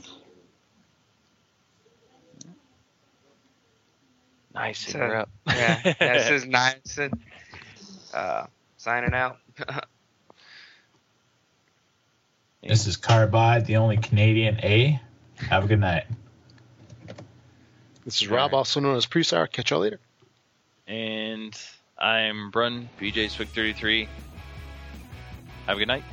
Nice, so, you're up. Yeah, this is nice. Uh, signing out. This is Carbide, the only Canadian A. Have a good night. This is Rob, also known as Presar. Catch y'all later. And I'm Brun, B J Swig thirty-three. Have a good night.